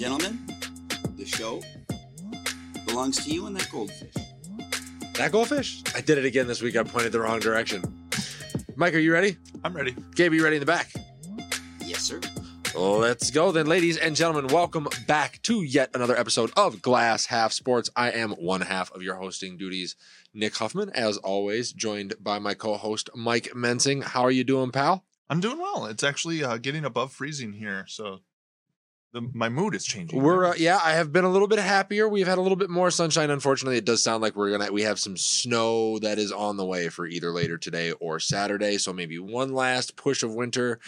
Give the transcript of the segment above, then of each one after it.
Gentlemen, the show belongs to you and that goldfish. That goldfish? I did it again this week. I pointed the wrong direction. Mike, are you ready? I'm ready. Gabe, you ready in the back? Yes, sir. Let's go then, ladies and gentlemen. Welcome back to yet another episode of Glass Half Sports. I am one half of your hosting duties, Nick Huffman, as always, joined by my co-host, Mike Mensing. How are you doing, pal? I'm doing well. It's actually getting above freezing here, so my mood is changing. I have been a little bit happier. We've had a little bit more sunshine. Unfortunately, it does sound like we have some snow that is on the way for either later today or Saturday, so maybe one last push of winter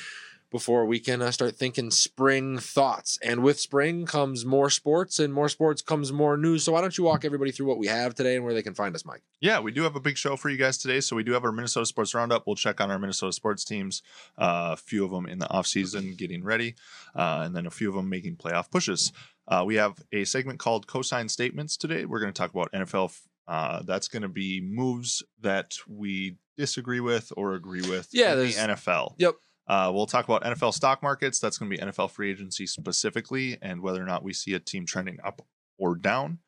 before we can start thinking spring thoughts. And with spring comes more sports, and more sports comes more news. So why don't you walk everybody through what we have today and where they can find us, Mike? Yeah, we do have a big show for you guys today. So we do have our Minnesota Sports Roundup. We'll check on our Minnesota sports teams, a few of them in the offseason getting ready, and then a few of them making playoff pushes. We have a segment called Cosign Statements today. We're going to talk about NFL. That's going to be moves that we disagree with or agree with in the NFL. Yep. We'll talk about NFL stock markets. That's going to be NFL free agency specifically and whether or not we see a team trending up or down.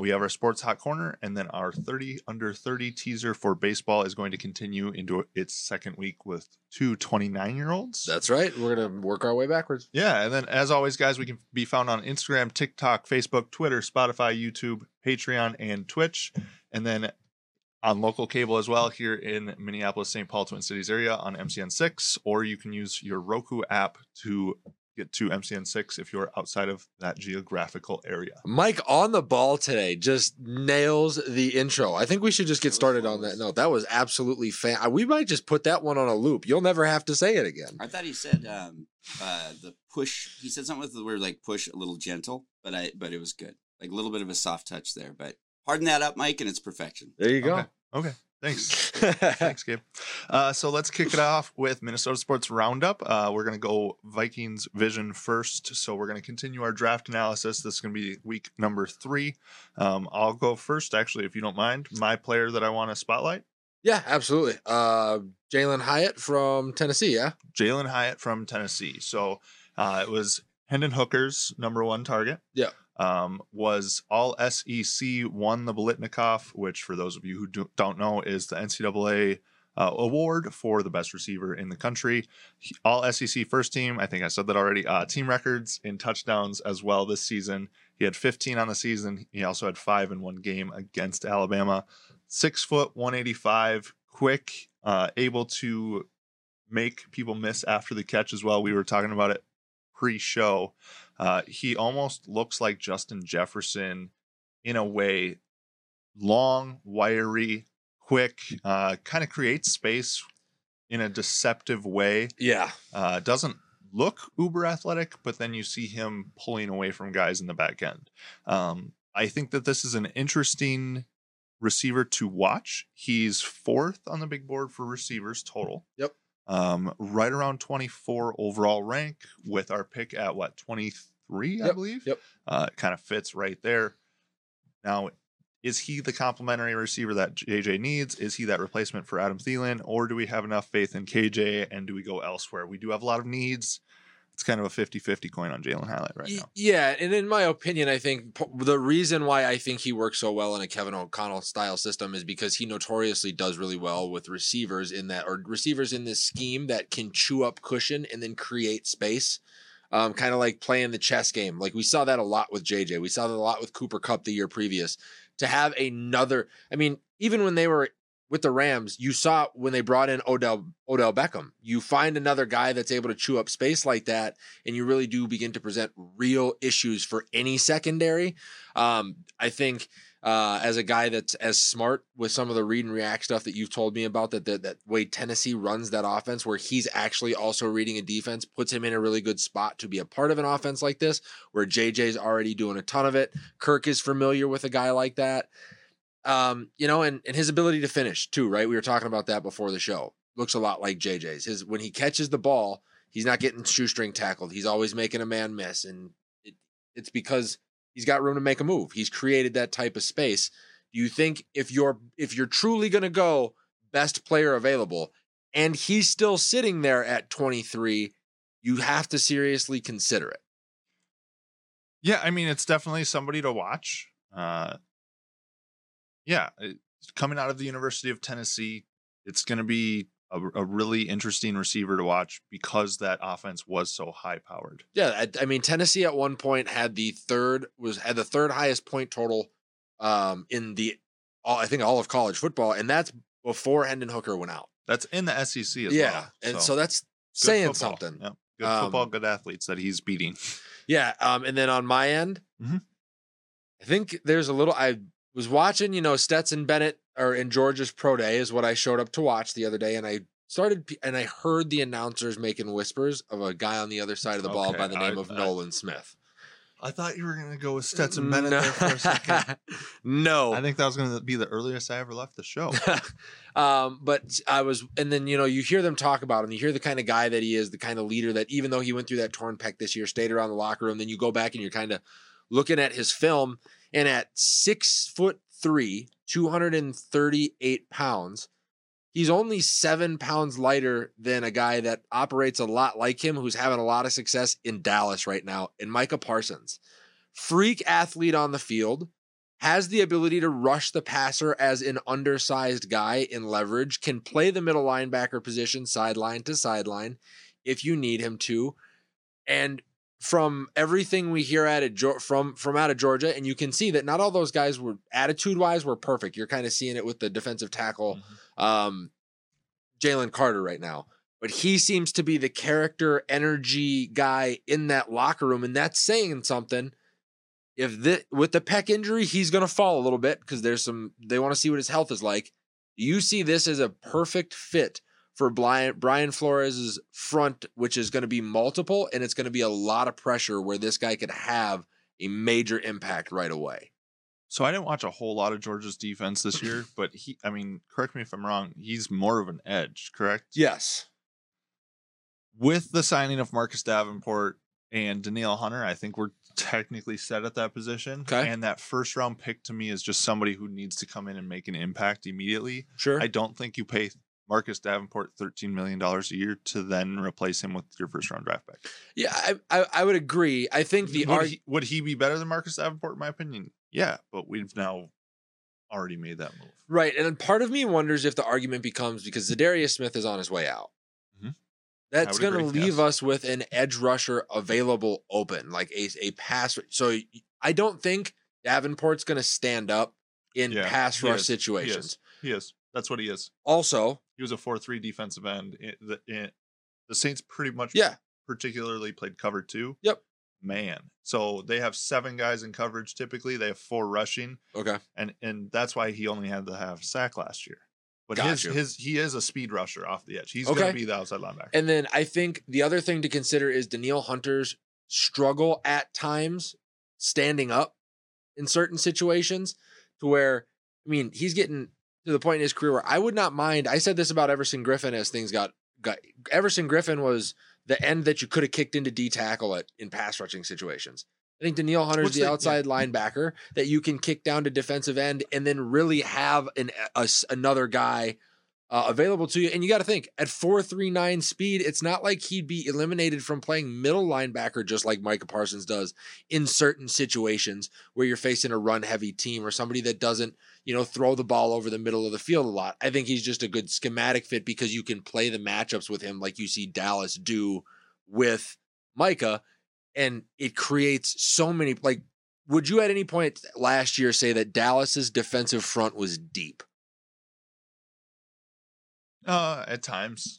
We have our sports hot corner, and then our 30 under 30 teaser for baseball is going to continue into its second week with two 29-year-olds. That's right. We're going to work our way backwards. Yeah. And then, as always, guys, we can be found on Instagram, TikTok, Facebook, Twitter, Spotify, YouTube, Patreon, and Twitch. And then on local cable as well here in Minneapolis, St. Paul, Twin Cities area on MCN6, or you can use your Roku app to get to MCN6 if you're outside of that geographical area. Mike on the ball today just nails the intro. I think we should just get started on that note. That was absolutely we might just put that one on a loop. You'll never have to say it again. I thought he said the push. He said something with the word like push a little gentle, but it was good. Like a little bit of a soft touch there, but harden that up, Mike, and it's perfection. There you go. Okay. Thanks. Thanks, Gabe. So let's kick it off with Minnesota Sports Roundup. We're going to go Vikings Vision first. So we're going to continue our draft analysis. This is going to be week number 3. I'll go first, actually, if you don't mind. My player that I want to spotlight. Yeah, absolutely. Jalen Hyatt from Tennessee, yeah? Jalen Hyatt from Tennessee. So it was Hendon Hooker's number one target. Yeah. Was all SEC, won the Biletnikoff, which for those of you who don't know is the NCAA award for the best receiver in the country. All SEC first team. I think I said that already. Team records in touchdowns as well this season. He had 15 on the season. He also had 5 in one game against Alabama. 6 foot, 185, quick, able to make people miss after the catch as well. We were talking about it pre-show. He almost looks like Justin Jefferson in a way. Long, wiry, quick, kind of creates space in a deceptive way. Yeah. Doesn't look uber athletic, but then you see him pulling away from guys in the back end. I think that this is an interesting receiver to watch. He's 4th on the big board for receivers total. Yep. Right around 24 overall rank with our pick at 23, I believe. Yep. It kind of fits right there. Now, is he the complementary receiver that JJ needs? Is he that replacement for Adam Thielen, or do we have enough faith in KJ and do we go elsewhere? We do have a lot of needs. It's kind of a 50-50 coin on Jalen Hyatt right now. Yeah, and in my opinion, I think the reason why I think he works so well in a Kevin O'Connell-style system is because he notoriously does really well with receivers in that, or receivers in this scheme that can chew up cushion and then create space, kind of like playing the chess game. Like we saw that a lot with JJ. We saw that a lot with Cooper Kupp the year previous. To have another, I mean, even when they were with the Rams, you saw when they brought in Odell Beckham, you find another guy that's able to chew up space like that, and you really do begin to present real issues for any secondary. I think as a guy that's as smart with some of the read and react stuff that you've told me about, that way Tennessee runs that offense where he's actually also reading a defense, puts him in a really good spot to be a part of an offense like this, where JJ's already doing a ton of it. Kirk is familiar with a guy like that. And his ability to finish too, right? We were talking about that before the show. Looks a lot like JJ's. When he catches the ball, he's not getting shoestring tackled. He's always making a man miss, and it's because he's got room to make a move. He's created that type of space. Do you think if you're truly going to go best player available, and he's still sitting there at 23, you have to seriously consider it? Yeah, I mean, it's definitely somebody to watch. Yeah, coming out of the University of Tennessee, it's going to be a really interesting receiver to watch because that offense was so high powered. Yeah, I mean, Tennessee at one point had the third highest point total in all of college football, and that's before Hendon Hooker went out. That's in the SEC as well. Yeah, and so that's saying football. Something. Yep. Good football, good athletes that he's beating. Yeah, and then on my end, mm-hmm. I think there's a little. I was watching, Stetson Bennett or in Georgia's pro day is what I showed up to watch the other day, and I heard the announcers making whispers of a guy on the other side of the ball by the name of Nolan Smith. I thought you were going to go with Stetson Bennett there for a second. No. I think that was going to be the earliest I ever left the show. But you hear them talk about him. You hear the kind of guy that he is, the kind of leader that even though he went through that torn pec this year, stayed around the locker room, then you go back and you're kind of looking at his film. And at 6'3", 238 pounds, he's only 7 pounds lighter than a guy that operates a lot like him, who's having a lot of success in Dallas right now, and Micah Parsons. Freak athlete on the field, has the ability to rush the passer as an undersized guy in leverage, can play the middle linebacker position sideline to sideline if you need him to. And from everything we hear from out of Georgia, and you can see that not all those guys were attitude-wise were perfect. You're kind of seeing it with the defensive tackle, mm-hmm. Jalen Carter right now. But he seems to be the character, energy guy in that locker room, and that's saying something. With the pec injury, he's going to fall a little bit because they want to see what his health is like. You see this as a perfect fit for Brian Flores' front, which is going to be multiple, and it's going to be a lot of pressure where this guy could have a major impact right away. So I didn't watch a whole lot of Georgia's defense this year, but correct me if I'm wrong, he's more of an edge, correct? Yes. With the signing of Marcus Davenport and Danielle Hunter, I think we're technically set at that position. Okay. And that first round pick to me is just somebody who needs to come in and make an impact immediately. Sure. I don't think you pay Marcus Davenport $13 million a year to then replace him with your first round draft pick. Yeah, I would agree. I think would he be better than Marcus Davenport, in my opinion? Yeah, but we've now already made that move. Right, and part of me wonders if the argument becomes because Zadarius Smith is on his way out. Mm-hmm. That's going to leave us with an edge rusher available open, like a pass. So I don't think Davenport's going to stand up in pass rush situations. He is. That's what he is. Also, he was a 4-3 defensive end. The Saints pretty much particularly played cover 2. Yep. Man. So they have 7 guys in coverage typically. They have 4 rushing. Okay. And that's why he only had to have a sack last year. But he is a speed rusher off the edge. He's going to be the outside linebacker. And then I think the other thing to consider is Danielle Hunter's struggle at times standing up in certain situations to where, I mean, he's getting to the point in his career where I would not mind. I said this about Everson Griffin as things got Everson Griffin was the end that you could have kicked into D tackle in pass rushing situations. I think Danielle Hunter is the outside linebacker that you can kick down to defensive end and then really have another guy available to you. And you got to think at 4.39 speed, it's not like he'd be eliminated from playing middle linebacker just like Micah Parsons does in certain situations where you're facing a run heavy team or somebody that doesn't throw the ball over the middle of the field a lot. I think he's just a good schematic fit because you can play the matchups with him like you see Dallas do with Micah, and it creates so many. Like, would you at any point last year say that Dallas's defensive front was deep? At times.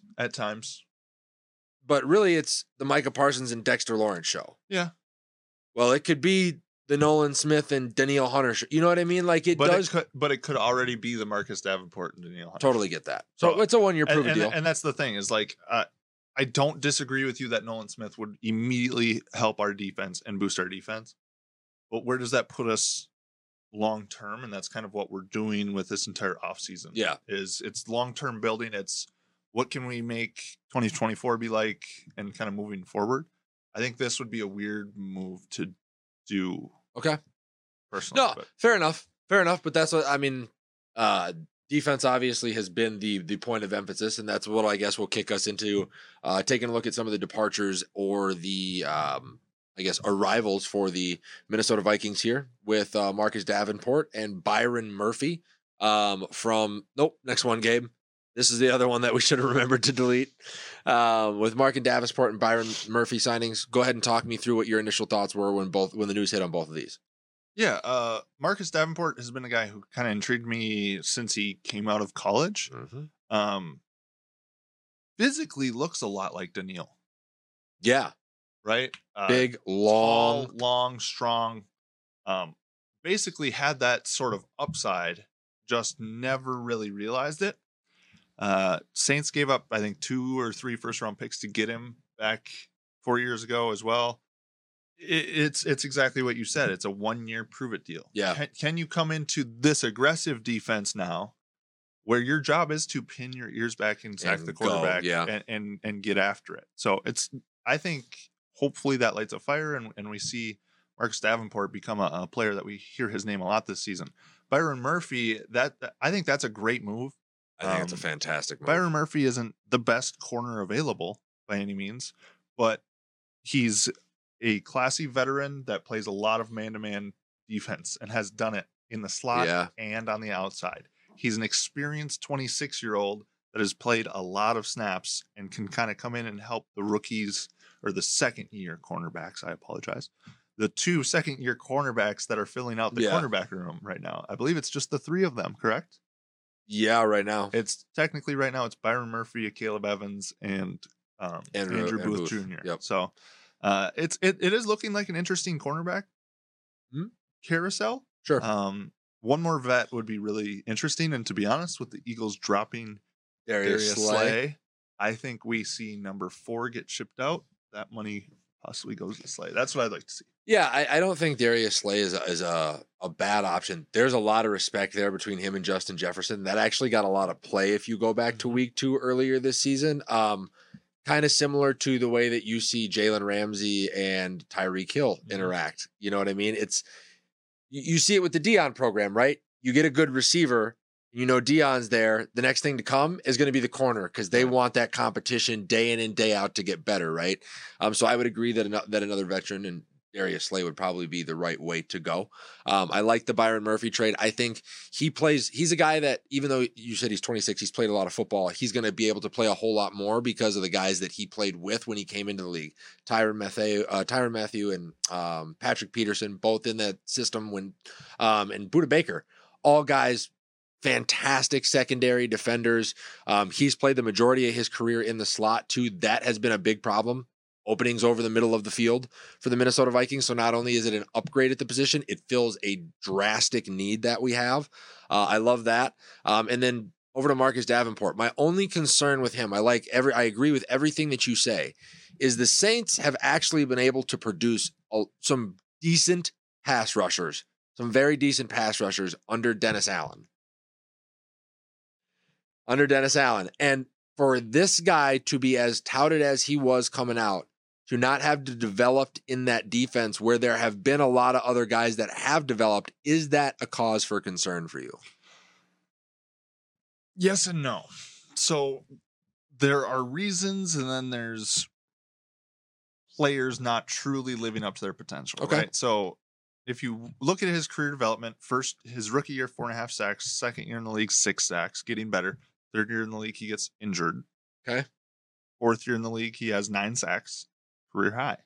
But really, it's the Micah Parsons and Dexter Lawrence show. Yeah. Well, it could be the Nolan Smith and Danielle Hunter show. You know what I mean? Like it could already be the Marcus Davenport and Danielle Hunter. Totally get that. So it's a one-year proven deal. And that's the thing is like, I don't disagree with you that Nolan Smith would immediately help our defense and boost our defense. But where does that put us long-term? And that's kind of what we're doing with this entire offseason. Yeah. It's long-term building. It's what can we make 2024 be like and kind of moving forward. I think this would be a weird move to do. Okay. Personally. No, fair enough. But that's what, I mean, defense obviously has been the point of emphasis, and that's what I guess will kick us into taking a look at some of the departures or the I guess, arrivals for the Minnesota Vikings here with Marcus Davenport and Byron Murphy next one, Gabe. This is the other one that we should have remembered to delete. With Marcus Davenport and Byron Murphy signings, go ahead and talk me through what your initial thoughts were when the news hit on both of these. Yeah, Marcus Davenport has been a guy who kind of intrigued me since he came out of college. Mm-hmm. Physically looks a lot like Danielle. Yeah. Right? Big, long, strong. Basically had that sort of upside, just never really realized it. Saints gave up, I think, 2 or 3 first-round picks to get him back 4 years ago as well. It's exactly what you said. It's a one-year prove-it deal. Yeah. Can you come into this aggressive defense now where your job is to pin your ears back and sack the quarterback and get after it? So I think hopefully that lights a fire and we see Marcus Davenport become a player that we hear his name a lot this season. Byron Murphy, I think that's a great move. I think it's a fantastic move. Byron Murphy isn't the best corner available by any means, but he's a classy veteran that plays a lot of man-to-man defense and has done it in the slot and on the outside. He's an experienced 26-year-old that has played a lot of snaps and can kind of come in and help the rookies or the second-year cornerbacks. I apologize. The 2 second-year cornerbacks that are filling out the cornerback room right now. I believe it's just the 3 of them, correct? Yeah, right now. It's technically right now it's Byron Murphy, Caleb Evans, and Andrew Booth Jr. Yep. So it is looking like an interesting cornerback carousel. Sure. One more vet would be really interesting. And to be honest, with the Eagles dropping Darius Slay, I think we see number 4 get shipped out. That money possibly goes to Slay. That's what I'd like to see. Yeah, I don't think Darius Slay is a bad option. There's a lot of respect there between him and Justin Jefferson. That actually got a lot of play if you go back to week 2 earlier this season. Kind of similar to the way that you see Jalen Ramsey and Tyreek Hill interact. You know what I mean? It's you see it with the Deion program, right? You get a good receiver, you know Deion's there. The next thing to come is going to be the corner because they want that competition day in and day out to get better, right? So I would agree that another veteran and Darius Slay would probably be the right way to go. I like the Byron Murphy trade. I think he's a guy that, even though you said he's 26, he's played a lot of football. He's going to be able to play a whole lot more because of the guys that he played with when he came into the league. Tyrann Mathieu and Patrick Peterson, both in that system when, and Budda Baker, all guys, fantastic secondary defenders. He's played the majority of his career in the slot too. That has been a big problem. Openings over the middle of the field for the Minnesota Vikings. So not only is it an upgrade at the position, it fills a drastic need that we have. I love that. And then over to Marcus Davenport. My only concern with him, I agree with everything that you say, is the Saints have actually been able to produce some decent pass rushers, some very decent pass rushers under Dennis Allen. And for this guy to be as touted as he was coming out, to not have developed in that defense where there have been a lot of other guys that have developed, is that a cause for concern for you? Yes and no. So there are reasons, and then there's players not truly living up to their potential. Okay. Right? So if you look at his career development, first, his rookie year, 4.5 sacks, second year in the league, 6 sacks, getting better. Third year in the league, he gets injured. Okay. Fourth year in the league, he has 9 sacks, career high.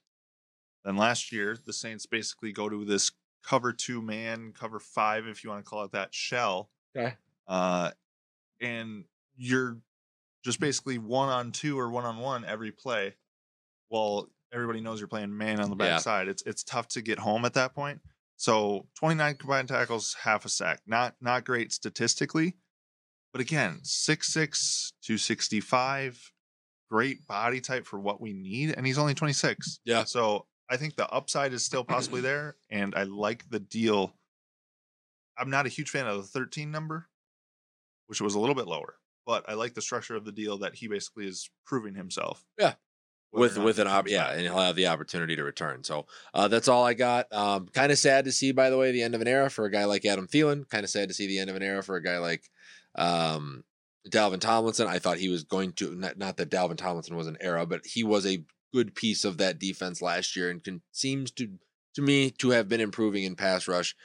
Then last year, the Saints basically go to this cover 2 man, cover 5, if you want to call it that, shell. Okay. And you're just basically 1-on-2 or 1-on-1 every play. Well, everybody knows you're playing man on the backside. Yeah. It's tough to get home at that point. So 29 combined tackles, 0.5 a sack. Not great statistically. But again, 6'6", 265, great body type for what we need. And he's only 26. Yeah. So I think the upside is still possibly there. And I like the deal. I'm not a huge fan of the 13 number, which was a little bit lower. But I like the structure of the deal that he basically is proving himself. Yeah. And he'll have the opportunity to return. So that's all I got. Kind of sad to see, by the way, the end of an era for a guy like Adam Thielen. Kind of sad to see the end of an era for a guy like Dalvin Tomlinson. I thought he was going to, not that Dalvin Tomlinson was an era, but he was a good piece of that defense last year and seems to me to have been improving in pass rush.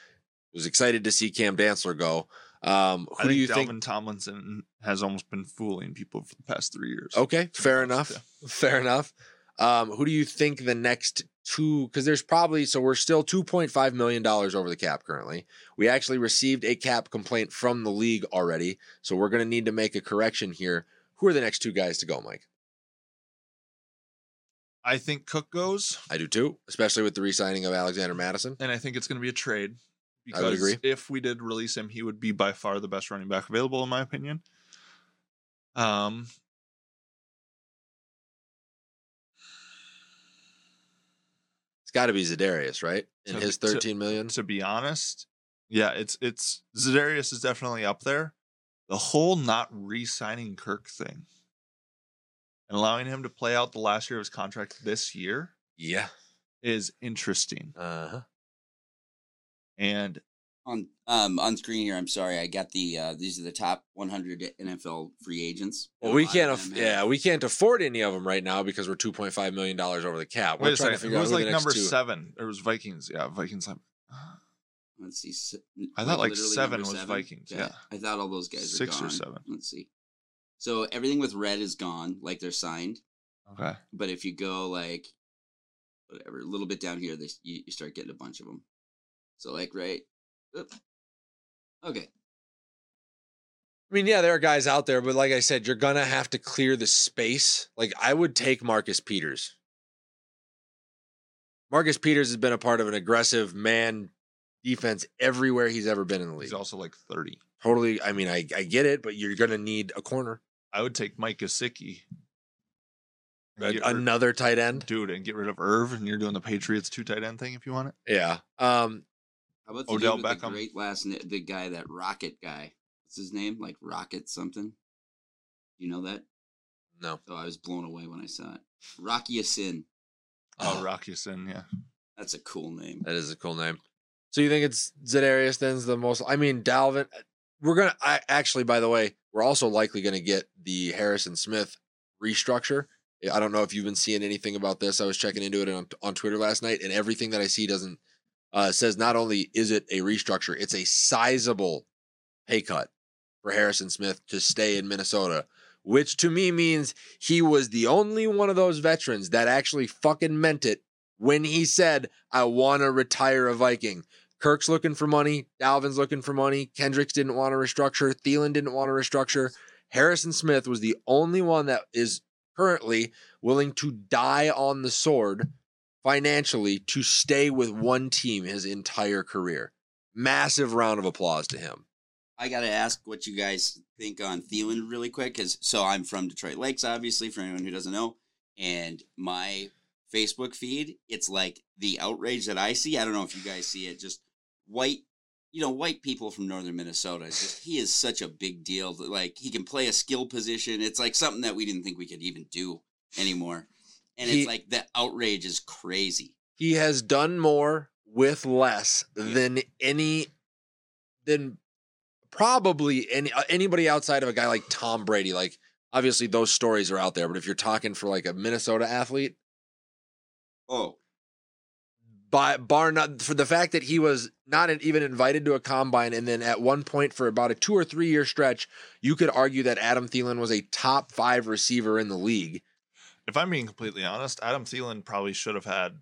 Was excited to see Cam Dantzler go. I think Dalvin Tomlinson has almost been fooling people for the past 3 years. Okay, fair enough. Yeah. Fair enough. Who do you think the next two? Because there's probably, so we're still $2.5 million over the cap currently. We actually received a cap complaint from the league already, so we're going to need to make a correction here. Who are the next two guys to go, Mike? I think Cook goes. I do too, especially with the re-signing of Alexander Mattison. And I think it's going to be a trade. Because I would agree. If we did release him, he would be by far the best running back available, in my opinion. It's got to be Zadarius, right? In his $13 million. To be honest, yeah, it's Zadarius is definitely up there. The whole not re-signing Kirk thing and allowing him to play out the last year of his contract this year, yeah, is interesting. Uh-huh. And on screen here, I'm sorry, I got the these are the top 100 NFL free agents. Well, we can't afford any of them right now because we're $2.5 million over the cap. Wait a second, it was like number 7. It was Vikings. Yeah, Vikings. Let's see. I thought like 7 was 7. Vikings. Okay. Yeah, I thought all those guys were gone. 6 or 7. Let's see. So everything with red is gone, like they're signed. Okay. But if you go like whatever, a little bit down here, you start getting a bunch of them. So, like, right. Okay. I mean, yeah, there are guys out there, but like I said, you're going to have to clear the space. Like, I would take Marcus Peters. Marcus Peters has been a part of an aggressive man defense everywhere he's ever been in the league. He's also like 30. Totally. I mean, I get it, but you're going to need a corner. I would take Mike Gesicki. Another tight end. Dude, and get rid of Irv, and you're doing the Patriots 2 tight end thing if you want it. Yeah. How about Odell Beckham? The great last the guy, that Rocket guy. What's his name? Like Rocket something. You know that? No. So I was blown away when I saw it. Rockyasin. Oh, Rockyasin, yeah. That's a cool name. That is a cool name. So you think it's Zadarius then's the most? I mean, Dalvin. By the way, we're also likely going to get the Harrison Smith restructure. I don't know if you've been seeing anything about this. I was checking into it on Twitter last night, and everything that I see doesn't. Says not only is it a restructure, it's a sizable pay cut for Harrison Smith to stay in Minnesota, which to me means he was the only one of those veterans that actually fucking meant it when he said, I want to retire a Viking. Kirk's looking for money. Dalvin's looking for money. Kendricks didn't want to restructure. Thielen didn't want to restructure. Harrison Smith was the only one that is currently willing to die on the sword financially to stay with one team his entire career. Massive round of applause to him. I got to ask what you guys think on Thielen really quick. So I'm from Detroit Lakes, obviously, for anyone who doesn't know. And my Facebook feed, it's like the outrage that I see. I don't know if you guys see it. Just white people from northern Minnesota. He is such a big deal. Like, he can play a skill position. It's like something that we didn't think we could even do anymore. And it's like the outrage is crazy. He has done more with less than probably anybody outside of a guy like Tom Brady. Like, obviously those stories are out there, but if you're talking for like a Minnesota athlete, bar none, for the fact that he was not even invited to a combine, and then at one point for about a 2 or 3 year stretch, you could argue that Adam Thielen was a top 5 receiver in the league. If I'm being completely honest, Adam Thielen probably should have had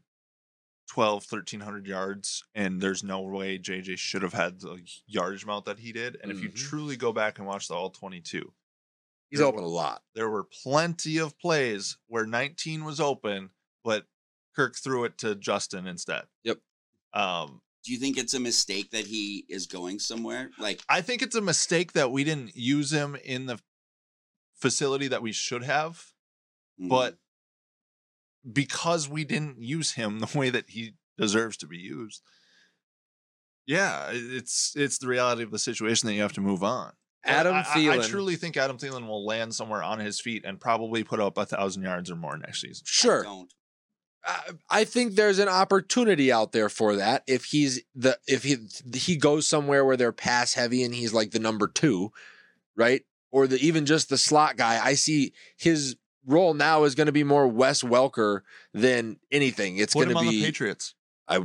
1,300 yards, and there's no way JJ should have had the yardage amount that he did. And if you truly go back and watch the All-22, he's open a lot. There were plenty of plays where 19 was open, but Kirk threw it to Justin instead. Yep. Do you think it's a mistake that he is going somewhere? Like, I think it's a mistake that we didn't use him in the facility that we should have. But because we didn't use him the way that he deserves to be used, yeah, it's the reality of the situation that you have to move on. Adam Thielen, I truly think Adam Thielen will land somewhere on his feet and probably put up 1,000 yards or more next season. Sure. I think there's an opportunity out there for that. If he goes somewhere where they're pass heavy and he's like the number 2, right? Or even just the slot guy, I see his role now is going to be more Wes Welker than anything. It's going to be the Patriots. I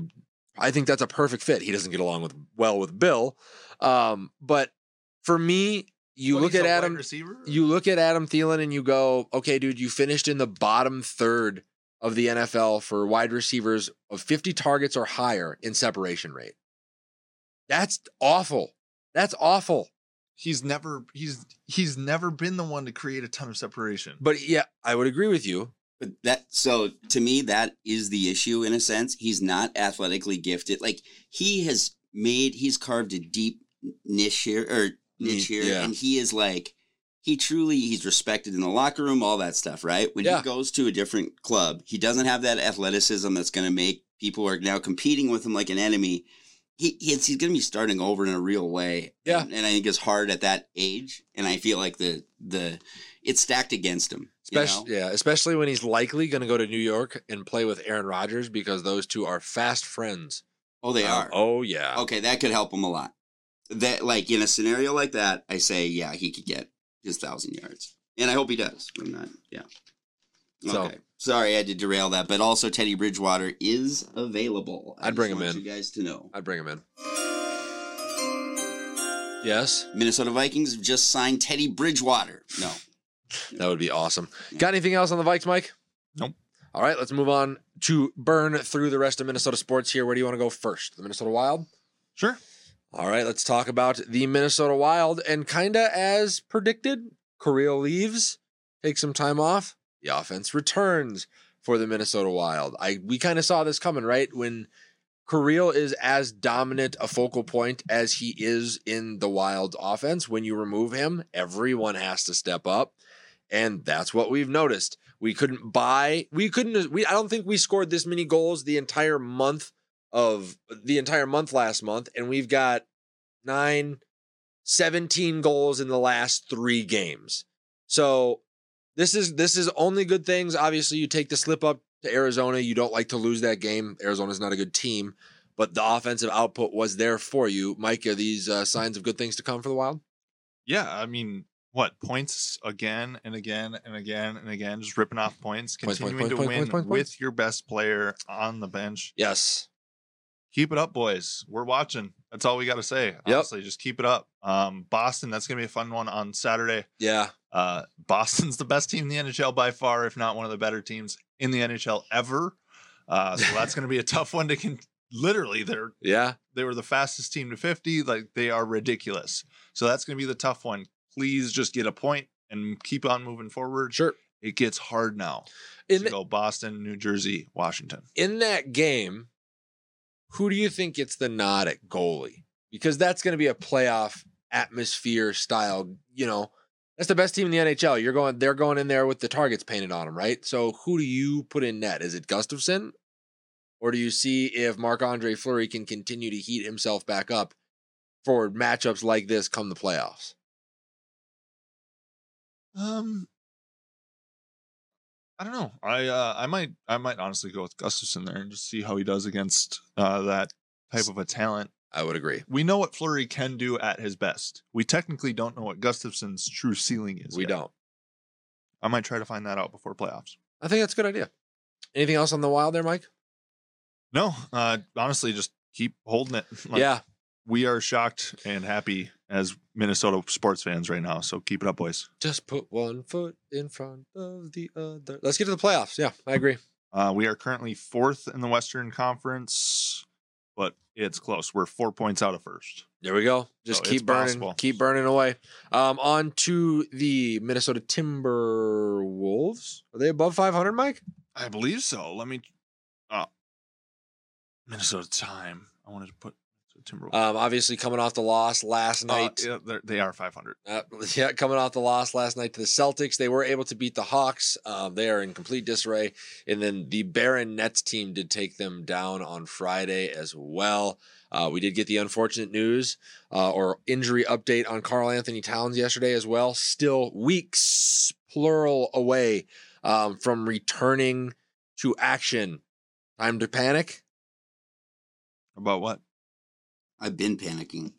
think that's a perfect fit. He doesn't get along with Bill, but for me, look at Adam. You look at Adam Thielen and you go, okay, dude, you finished in the bottom third of the NFL for wide receivers of 50 targets or higher in separation rate. That's awful. That's awful. He's never been the one to create a ton of separation. But yeah, I would agree with you. But so to me, that is the issue in a sense. He's not athletically gifted. Like he's carved a deep niche here. Yeah. And he is like, he's respected in the locker room, all that stuff, right? When he goes to a different club, he doesn't have that athleticism that's going to make people who are now competing with him like an enemy. He's going to be starting over in a real way. Yeah. And I think it's hard at that age. And I feel like it's stacked against him. Especially when he's likely going to go to New York and play with Aaron Rodgers because those two are fast friends. Oh, they are. Oh, yeah. Okay, that could help him a lot. That, like, in a scenario like that, I say, yeah, he could get his 1,000 yards. And I hope he does. I'm not, yeah. Okay. So, sorry, I had to derail that. But also, Teddy Bridgewater is available. I'd bring him in. I want you guys to know. I'd bring him in. Yes? Minnesota Vikings have just signed Teddy Bridgewater. No. That would be awesome. Yeah. Got anything else on the Vikes, Mike? Nope. All right, let's move on to burn through the rest of Minnesota sports here. Where do you want to go first? The Minnesota Wild? Sure. All right, let's talk about the Minnesota Wild. And kind of as predicted, Kirill leaves, takes some time off. The offense returns for the Minnesota Wild. We kind of saw this coming, right? When Kirill is as dominant a focal point as he is in the Wild's offense, when you remove him, everyone has to step up. And that's what we've noticed. I don't think we scored this many goals the entire month last month, and we've got 17 goals in the last 3 games. So this is only good things. Obviously, you take the slip up to Arizona. You don't like to lose that game. Arizona's not a good team, but the offensive output was there for you. Mike, are these signs of good things to come for the Wild? Yeah, I mean, what, points again and again and again and again, just ripping off points, continuing to win with your best player on the bench. Yes. Keep it up, boys. We're watching. That's all we got to say. Honestly, just keep it up. Boston, that's going to be a fun one on Saturday. Yeah. Boston's the best team in the NHL by far, if not one of the better teams in the NHL ever. So that's going to be a tough one to literally. They were the fastest team to 50. Like, they are ridiculous. So that's going to be the tough one. Please just get a point and keep on moving forward. Sure. It gets hard now. So Boston, New Jersey, Washington. In that game, who do you think gets the nod at goalie? Because that's going to be a playoff atmosphere style. You know, that's the best team in the NHL. They're going in there with the targets painted on them, right? So who do you put in net? Is it Gustafson? Or do you see if Marc Andre Fleury can continue to heat himself back up for matchups like this come the playoffs? I don't know. I might honestly go with Gustafson there and just see how he does against that type of a talent. I would agree. We know what Fleury can do at his best. We technically don't know what Gustafson's true ceiling is. We don't. I might try to find that out before playoffs. I think that's a good idea. Anything else on the Wild there, Mike? No. Honestly, just keep holding it. We are shocked and happy as Minnesota sports fans right now. So keep it up, boys. Just put one foot in front of the other. Let's get to the playoffs. Yeah, I agree. We are currently 4th in the Western Conference, but it's close. We're 4 points out of 1st. There we go. Just keep burning. Possible. Keep burning away. On to the Minnesota Timberwolves. Are they above 500, Mike? I believe so. Let me. Minnesota time. I wanted to put. Timberwolves. Obviously coming off the loss last night. Yeah, they are 500. Coming off the loss last night to the Celtics. They were able to beat the Hawks. They are in complete disarray. And then the Barron Nets team did take them down on Friday as well. We did get the unfortunate news or injury update on Carl Anthony Towns yesterday as well. Still weeks, plural, away from returning to action. Time to panic. About what? I've been panicking.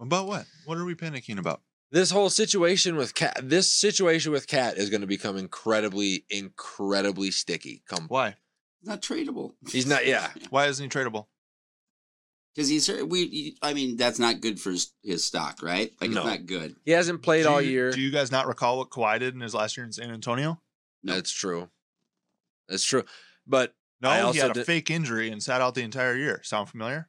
About what? What are we panicking about? This whole situation with Cat, is going to become incredibly sticky. Why? Not tradable. He's not. Yeah. Why isn't he tradable? Because I mean, that's not good for his stock, right? Like, no. It's not good. He hasn't played all year. Do you guys not recall what Kawhi did in his last year in San Antonio? No. That's true. But no, he had a fake injury and sat out the entire year. Sound familiar?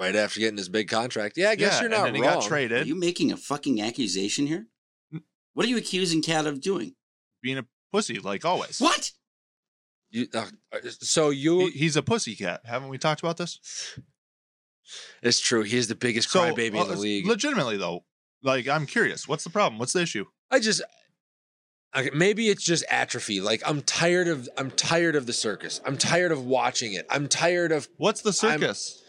Right after getting his big contract. Yeah, I guess you're not wrong. And then he got traded. Are you making a fucking accusation here? What are you accusing Cat of doing? Being a pussy, like always. What? He's a pussy cat. Haven't we talked about this? It's true. He is the biggest crybaby in the league. Legitimately, though, like, I'm curious. What's the problem? What's the issue? Maybe it's just atrophy. Like, I'm tired of the circus. I'm tired of watching it. I'm tired of. What's the circus?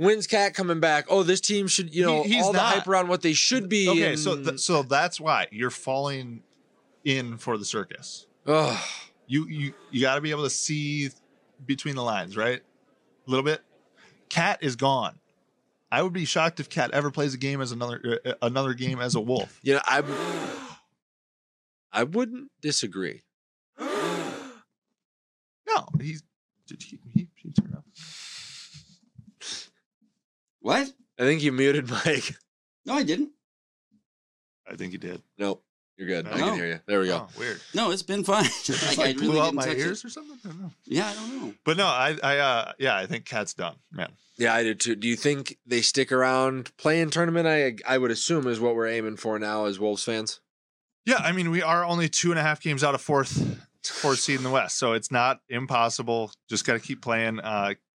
When's Cat coming back? Oh, this team should, hype around what they should be. Okay, so that's why you're falling in for the circus. Ugh. You got to be able to see between the lines, right? A little bit. Cat is gone. I would be shocked if Cat ever plays a game as another game as a wolf. You know, I wouldn't disagree. No, he turned up. What? I think you muted Mike. No, I didn't. I think you did. Nope. You're good. No. I can hear you. There we go. Oh, weird. No, it's been fine. I blew really out my ears or something? I don't know. Yeah, I don't know. But no, I think Cat's done, man. Yeah, I do too. Do you think they stick around playing tournament? I would assume is what we're aiming for now as Wolves fans. Yeah, I mean, we are only 2.5 games out of fourth seed in the West, so it's not impossible. Just got to keep playing.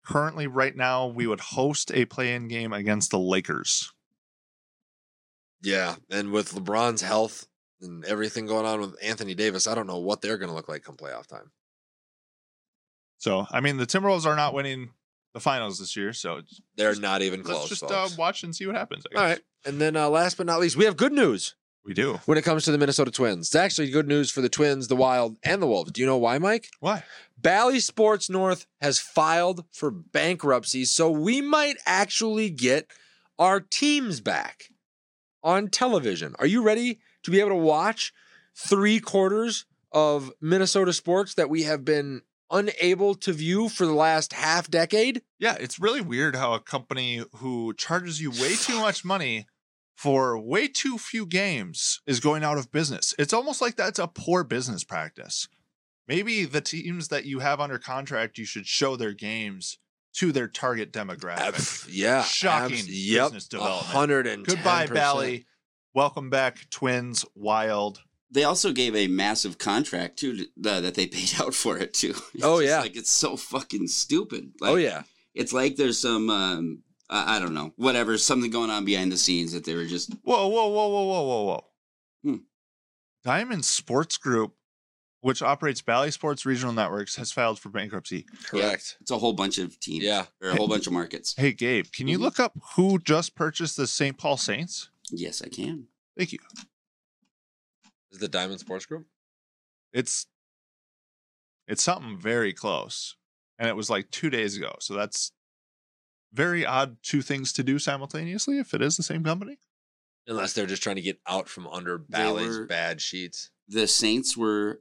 Currently, right now, we would host a play-in game against the Lakers. Yeah, and with LeBron's health and everything going on with Anthony Davis, I don't know what they're going to look like come playoff time. So, I mean, the Timberwolves are not winning the finals this year, so they're not even close. Let's just watch and see what happens, I guess. All right, and then last but not least, we have good news. We do. When it comes to the Minnesota Twins. It's actually good news for the Twins, the Wild, and the Wolves. Do you know why, Mike? Why? Bally Sports North has filed for bankruptcy, so we might actually get our teams back on television. Are you ready to be able to watch 3/4 of Minnesota sports that we have been unable to view for the last half decade? Yeah, it's really weird how a company who charges you way too much money for way too few games is going out of business. It's almost like that's a poor business practice. Maybe the teams that you have under contract, you should show their games to their target demographic. Yeah. Shocking business development. 110%. Goodbye, Bally. Welcome back, Twins, Wild. They also gave a massive contract, too, that they paid out for it, too. It's it's so fucking stupid. Like, it's like there's some... I don't know. Whatever. Something going on behind the scenes that they were just... Whoa. Diamond Sports Group, which operates Bally Sports Regional Networks, has filed for bankruptcy. Correct. Yeah, it's a whole bunch of teams. Yeah. Or a whole bunch of markets. Hey, Gabe, can you look up who just purchased the St. Paul Saints? Yes, I can. Thank you. Is it the Diamond Sports Group? It's something very close. And it was like 2 days ago. So that's... very odd two things to do simultaneously if it is the same company. Unless they're just trying to get out from under Bally's bad sheets. The Saints were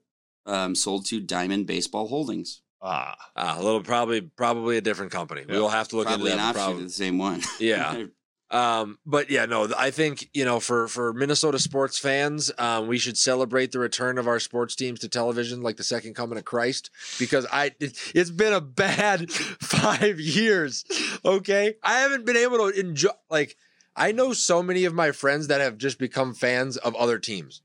sold to Diamond Baseball Holdings. A little probably a different company. Yeah. We will have to look into that. Probably the same one. Yeah. But yeah, no, I think, for Minnesota sports fans, we should celebrate the return of our sports teams to television, like the second coming of Christ, because it's been a bad 5 years. Okay. I haven't been able to enjoy, like, I know so many of my friends that have just become fans of other teams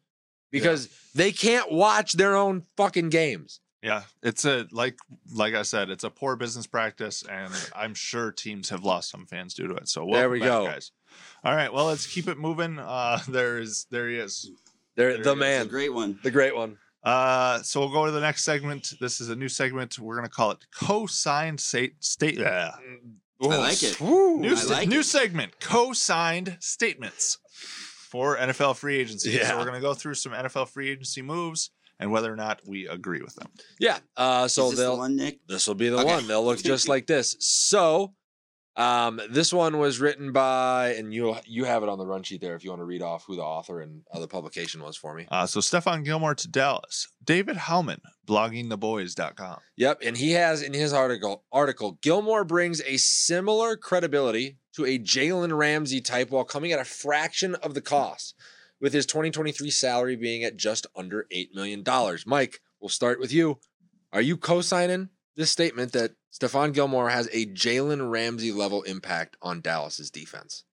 because they can't watch their own fucking games. Yeah, it's like I said, it's a poor business practice, and I'm sure teams have lost some fans due to it. So there we go, guys. All right, well, let's keep it moving. There he is. There the man, the great one, So we'll go to the next segment. This is a new segment. We're gonna call it "Co-Signed State." I like it. New segment: Co-Signed Statements for NFL free agency. Yeah. So we're gonna go through some NFL free agency moves and whether or not we agree with them. Yeah. So this will be the one. They'll look just like this. So This one was written by, and you have it on the run sheet there if you want to read off who the author and the publication was for me. So Stephon Gilmore to Dallas, David Hellman, bloggingtheboys.com. Yep. And he has in his article, Gilmore brings a similar credibility to a Jalen Ramsey type while coming at a fraction of the cost, with his 2023 salary being at just under $8 million. Mike, we'll start with you. Are you co-signing this statement that Stephon Gilmore has a Jalen Ramsey level impact on Dallas's defense?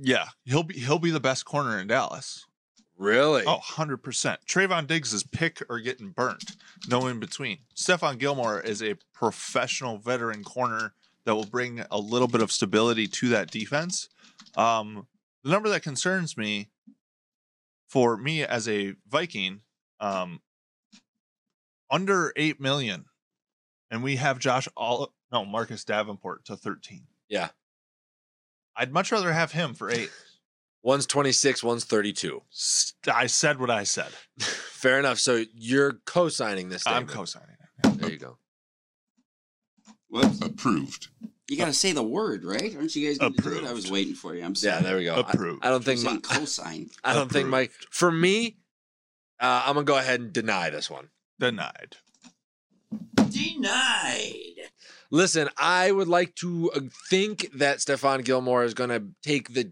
Yeah, he'll be the best corner in Dallas. Really? Oh, 100%. Trayvon Diggs is pick or getting burnt. No in between. Stephon Gilmore is a professional veteran corner that will bring a little bit of stability to that defense. The number that concerns me, for me as a Viking, under 8 million. And we have Marcus Davenport to 13. Yeah. I'd much rather have him for 8. One's 26, one's 32. I said what I said. Fair enough. So you're co-signing this statement. I'm co-signing it. Yeah. There you go. What? Approved. You got to say the word, right? Aren't you guys going to do it? I was waiting for you. I'm sorry. Yeah, there we go. Approved. I don't think Mike co-signed. I don't think Mike. For me, I'm going to go ahead and deny this one. Denied. Listen, I would like to think that Stephon Gilmore is going to take the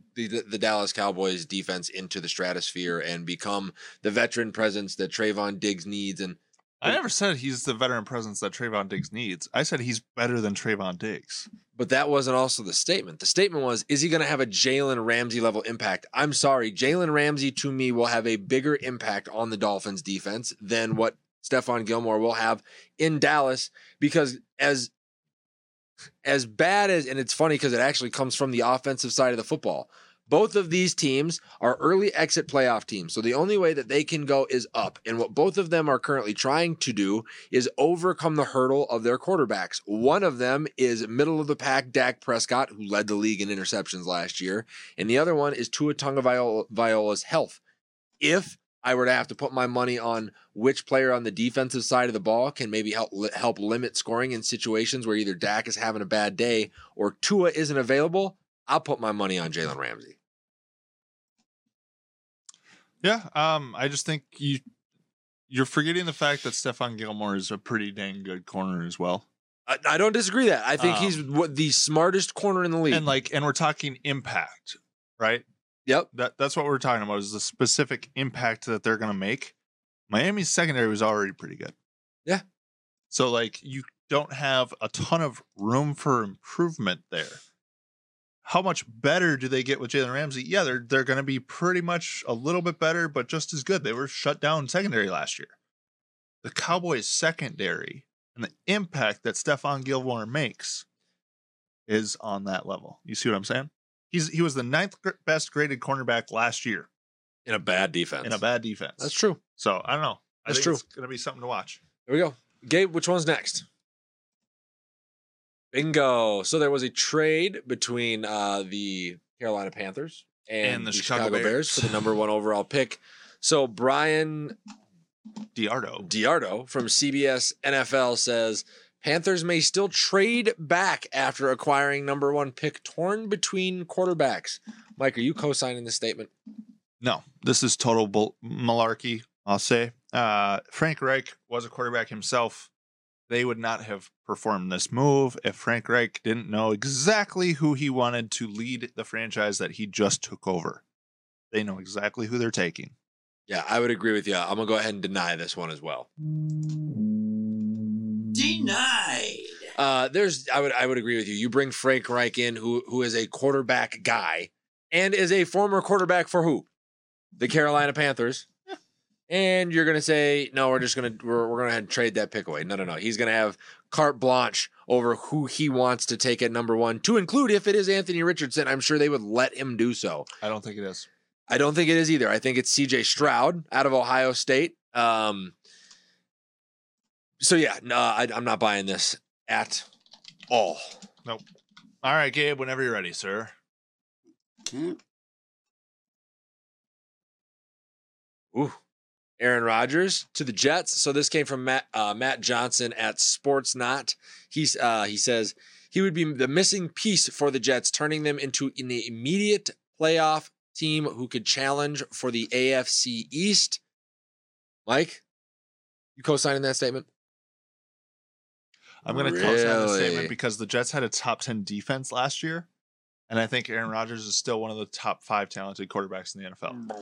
Dallas Cowboys defense into the stratosphere and become the veteran presence that Trayvon Diggs needs. And I never said he's the veteran presence that Trayvon Diggs needs. I said he's better than Trayvon Diggs. But that wasn't also the statement. The statement was, is he going to have a Jalen Ramsey level impact? I'm sorry. Jalen Ramsey, to me, will have a bigger impact on the Dolphins defense than what Stephon Gilmore will have in Dallas, because as bad as, and it's funny because it actually comes from the offensive side of the football. Both of these teams are early exit playoff teams. So the only way that they can go is up. And what both of them are currently trying to do is overcome the hurdle of their quarterbacks. One of them is middle of the pack Dak Prescott, who led the league in interceptions last year. And the other one is Tua Tagovailoa's health. If I were to have to put my money on which player on the defensive side of the ball can maybe help limit scoring in situations where either Dak is having a bad day or Tua isn't available, I'll put my money on Jalen Ramsey. Yeah, I just think you're forgetting the fact that Stephon Gilmore is a pretty dang good corner as well. I don't disagree that. I think he's the smartest corner in the league. And we're talking impact, right? Yep. That's what we're talking about, is the specific impact that they're going to make. Miami's secondary was already pretty good. Yeah. So, you don't have a ton of room for improvement there. How much better do they get with Jalen Ramsey? Yeah, they're going to be pretty much a little bit better, but just as good. They were shut down secondary last year. The Cowboys secondary and the impact that Stephon Gilmore makes is on that level. You see what I'm saying? He was the 9th best graded cornerback last year. In a bad defense. That's true. So, I don't know. I think it's going to be something to watch. There we go. Gabe, which one's next? Bingo. So, there was a trade between the Carolina Panthers and the Chicago Bears for the number 1 overall pick. So, Brian Diardo from CBS NFL says, Panthers may still trade back after acquiring number 1 pick, torn between quarterbacks. Mike, are you co-signing this statement? No, this is total malarkey, I'll say. Frank Reich was a quarterback himself. They would not have performed this move if Frank Reich didn't know exactly who he wanted to lead the franchise that he just took over. They know exactly who they're taking. Yeah, I would agree with you. I'm going to go ahead and deny this one as well. Denied. I would agree with you. You bring Frank Reich in, who is a quarterback guy and is a former quarterback for who? The Carolina Panthers. Yeah. And you're going to say, no, we're going to trade that pick away. No. He's going to have carte blanche over who he wants to take at number 1, to include if it is Anthony Richardson. I'm sure they would let him do so. I don't think it is. I don't think it is either. I think it's CJ Stroud out of Ohio State. So, yeah, no, I'm not buying this at all. Nope. All right, Gabe, whenever you're ready, sir. Ooh. Aaron Rodgers to the Jets. So this came from Matt Johnson at SportsKnot. He says he would be the missing piece for the Jets, turning them into an immediate playoff team who could challenge for the AFC East. Mike, you co-signing that statement? I'm going to co-sign the statement because the Jets had a top 10 defense last year. And I think Aaron Rodgers is still one of the top 5 talented quarterbacks in the NFL.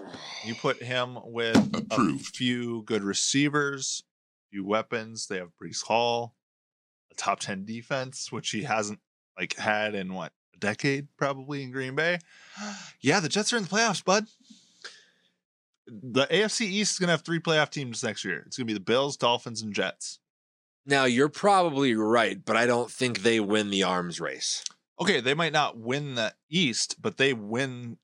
You put him with a few good receivers, few weapons. They have Breece Hall, a top 10 defense, which he hasn't had in a decade probably in Green Bay. Yeah, the Jets are in the playoffs, bud. The AFC East is going to have 3 playoff teams next year. It's going to be the Bills, Dolphins, and Jets. Now, you're probably right, but I don't think they win the arms race. Okay, they might not win the East, but they win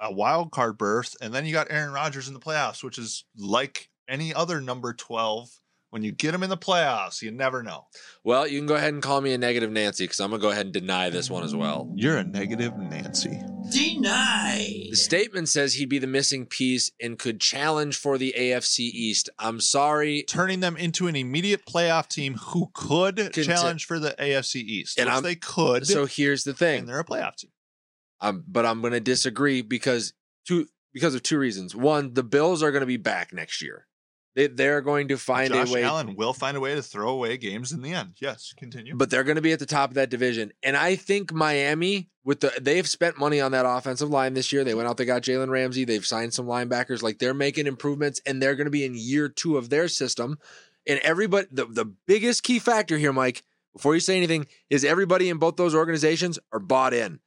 a wild card berth, and then you got Aaron Rodgers in the playoffs, which is like any other number 12. When you get him in the playoffs, you never know. Well, you can go ahead and call me a negative Nancy, because I'm going to go ahead and deny this one as well. You're a negative Nancy. Denied. The statement says he'd be the missing piece and could challenge for the AFC East. I'm sorry. Turning them into an immediate playoff team who could challenge for the AFC East. And they could. So here's the thing. And they're a playoff team. But I'm going to disagree because of 2 reasons. One, the Bills are going to be back next year. They're going to find a way. Josh Allen will find a way to throw away games in the end. Yes, continue. But they're going to be at the top of that division. And I think Miami, they've spent money on that offensive line this year. They went out, they got Jalen Ramsey. They've signed some linebackers. They're making improvements, and they're going to be in year 2 of their system. And everybody, the biggest key factor here, Mike, before you say anything, is everybody in both those organizations are bought in.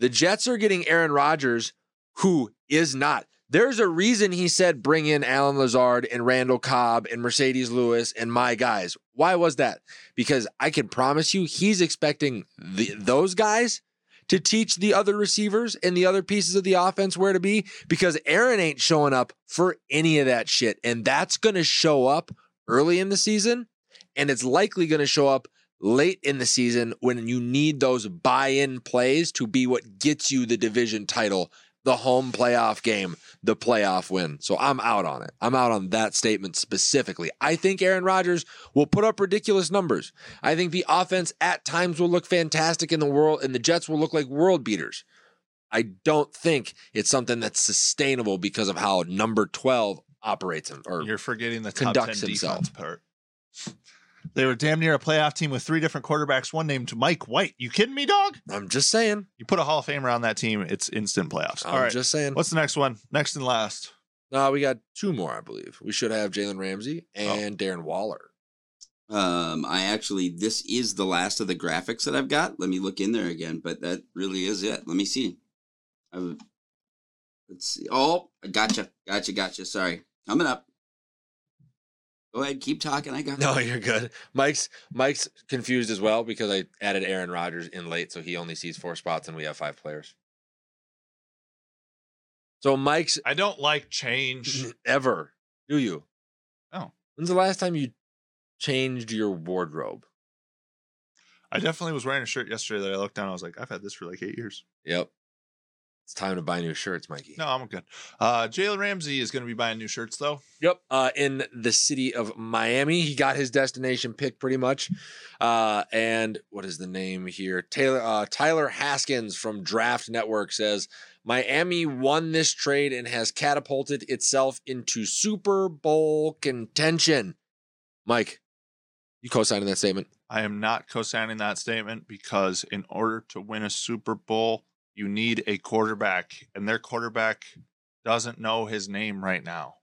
The Jets are getting Aaron Rodgers, who is not. There's a reason he said bring in Allen Lazard and Randall Cobb and Mercedes Lewis and my guys. Why was that? Because I can promise you he's expecting those guys to teach the other receivers and the other pieces of the offense where to be, because Aaron ain't showing up for any of that shit. And that's going to show up early in the season, and it's likely going to show up late in the season when you need those buy-in plays to be what gets you the division title, the home playoff game, the playoff win. So I'm out on it. I'm out on that statement specifically. I think Aaron Rodgers will put up ridiculous numbers. I think the offense at times will look fantastic in the world, and the Jets will look like world beaters. I don't think it's something that's sustainable because of how number 12 operates or you're forgetting the top 10 defense part. They were damn near a playoff team with 3 different quarterbacks, one named Mike White. You kidding me, dog? I'm just saying. You put a Hall of Famer on that team, it's instant playoffs. All right. Just saying. What's the next one? Next and last. No, we got 2 more, I believe. We should have Jalen Ramsey and Darren Waller. This is the last of the graphics that I've got. Let me look in there again, but that really is it. Let me see. Let's see. Oh, gotcha. Sorry. Coming up. Go ahead, keep talking. No, you're good. Mike's confused as well because I added Aaron Rodgers in late, so he only sees 4 spots and we have 5 players. So Mike's... I don't like change. Ever. Do you? Oh. When's the last time you changed your wardrobe? I definitely was wearing a shirt yesterday that I looked down and I was like, I've had this for 8 years. Yep. It's time to buy new shirts, Mikey. No, I'm good. Jalen Ramsey is going to be buying new shirts, though. Yep. In the city of Miami. He got his destination picked pretty much. And what is the name here? Tyler Haskins from Draft Network says, Miami won this trade and has catapulted itself into Super Bowl contention. Mike, you co-signing that statement? I am not co-signing that statement because in order to win a Super Bowl, you need a quarterback, and their quarterback doesn't know his name right now.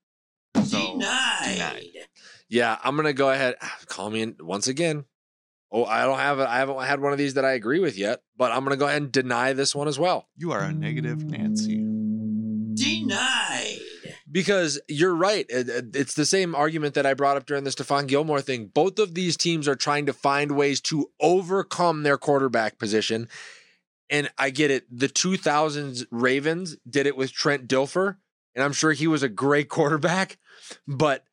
So, denied. Yeah, I'm going to go ahead. Call me in once again. Oh, I haven't had one of these that I agree with yet, but I'm going to go ahead and deny this one as well. You are a negative Nancy. Denied. Because you're right. It's the same argument that I brought up during the Stephon Gilmore thing. Both of these teams are trying to find ways to overcome their quarterback position. And I get it. The 2000s Ravens did it with Trent Dilfer, and I'm sure he was a great quarterback, but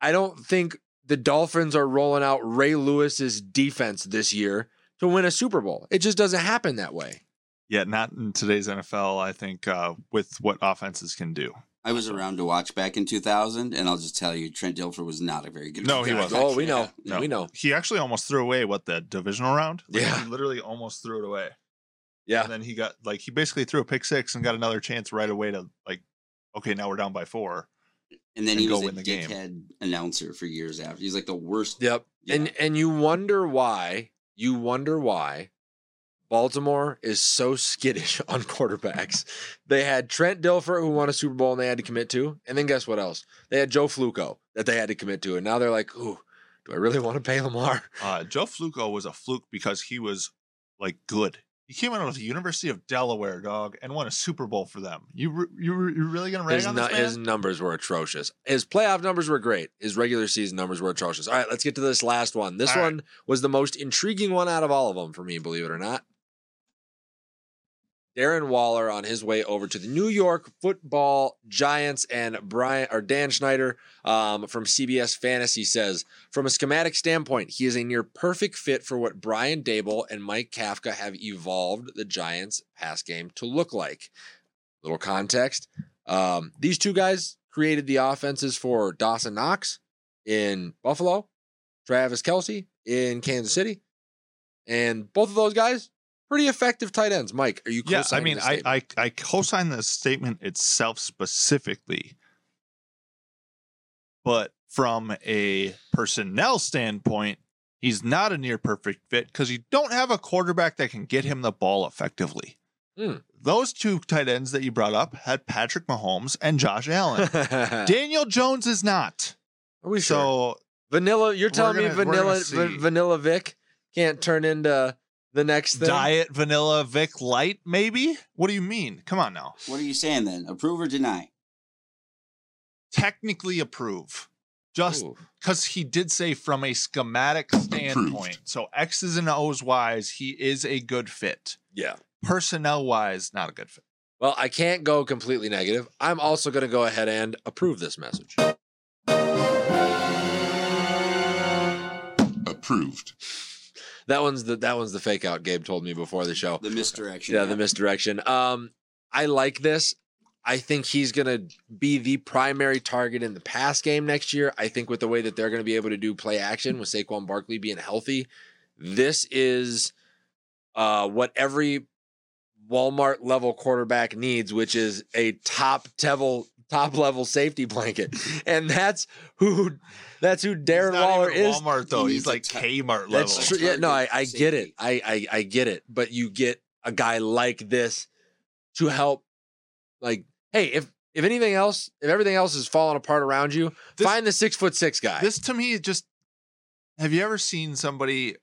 I don't think the Dolphins are rolling out Ray Lewis's defense this year to win a Super Bowl. It just doesn't happen that way. Yeah, not in today's NFL, I think, with what offenses can do. I was around to watch back in 2000, and I'll just tell you, Trent Dilfer was not a very good player. No, he wasn't. Oh, we know. Yeah. No. We know. He actually almost threw away, what, the divisional round? Like, yeah. He literally almost threw it away. Yeah. And then he got, like, he basically threw a pick six and got another chance right away to, like, okay, now we're down by four. And then he was a dickhead announcer for years after. He's like the worst. Yep. Yeah. And you wonder why Baltimore is so skittish on quarterbacks. They had Trent Dilfer, who won a Super Bowl and they had to commit to. And then guess what else? They had Joe Flacco that they had to commit to. And now they're like, ooh, do I really want to pay Lamar? Joe Flacco was a fluke because he was, like, good. He came out of the University of Delaware, dog, and won a Super Bowl for them. You're really going to rag on this man? His numbers were atrocious. His playoff numbers were great. His regular season numbers were atrocious. All right, let's get to this last one. This one was the most intriguing one out of all of them for me, believe it or not. Darren Waller on his way over to the New York Football Giants, and Dan Schneider from CBS Fantasy says, from a schematic standpoint, he is a near perfect fit for what Brian Daboll and Mike Kafka have evolved the Giants pass game to look like. Little context. These two guys created the offenses for Dawson Knox in Buffalo, Travis Kelce in Kansas City, and both of those guys, pretty effective tight ends. Mike, are you co-signing this statement? I co-sign the statement itself specifically. But from a personnel standpoint, he's not a near perfect fit because you don't have a quarterback that can get him the ball effectively. Those two tight ends that you brought up had Patrick Mahomes and Josh Allen. Daniel Jones is not. Are we sure? Vanilla, you're telling me Vanilla Vic can't turn into... the next thing. Diet Vanilla Vic Light, maybe? What do you mean? Come on now. What are you saying then? Approve or deny? Technically approve. Just because he did say from a schematic standpoint. Approved. So X's and O's wise, he is a good fit. Yeah. Personnel wise, not a good fit. Well, I can't go completely negative. I'm also going to go ahead and approve this message. Approved. That one's the fake out. Gabe told me before the show. The misdirection. Yeah, the misdirection. I like this. I think he's going to be the primary target in the pass game next year. I think with the way that they're going to be able to do play action with Saquon Barkley being healthy, this is what every Walmart level quarterback needs, which is a top level safety blanket, and that's who Darren Waller is. Walmart though, he's like Kmart level. That's true. Yeah, no, I get it. I get it. But you get a guy like this to help. Like, hey, if anything else, if everything else is falling apart around you, find the 6'6" guy. This to me is just. Have you ever seen somebody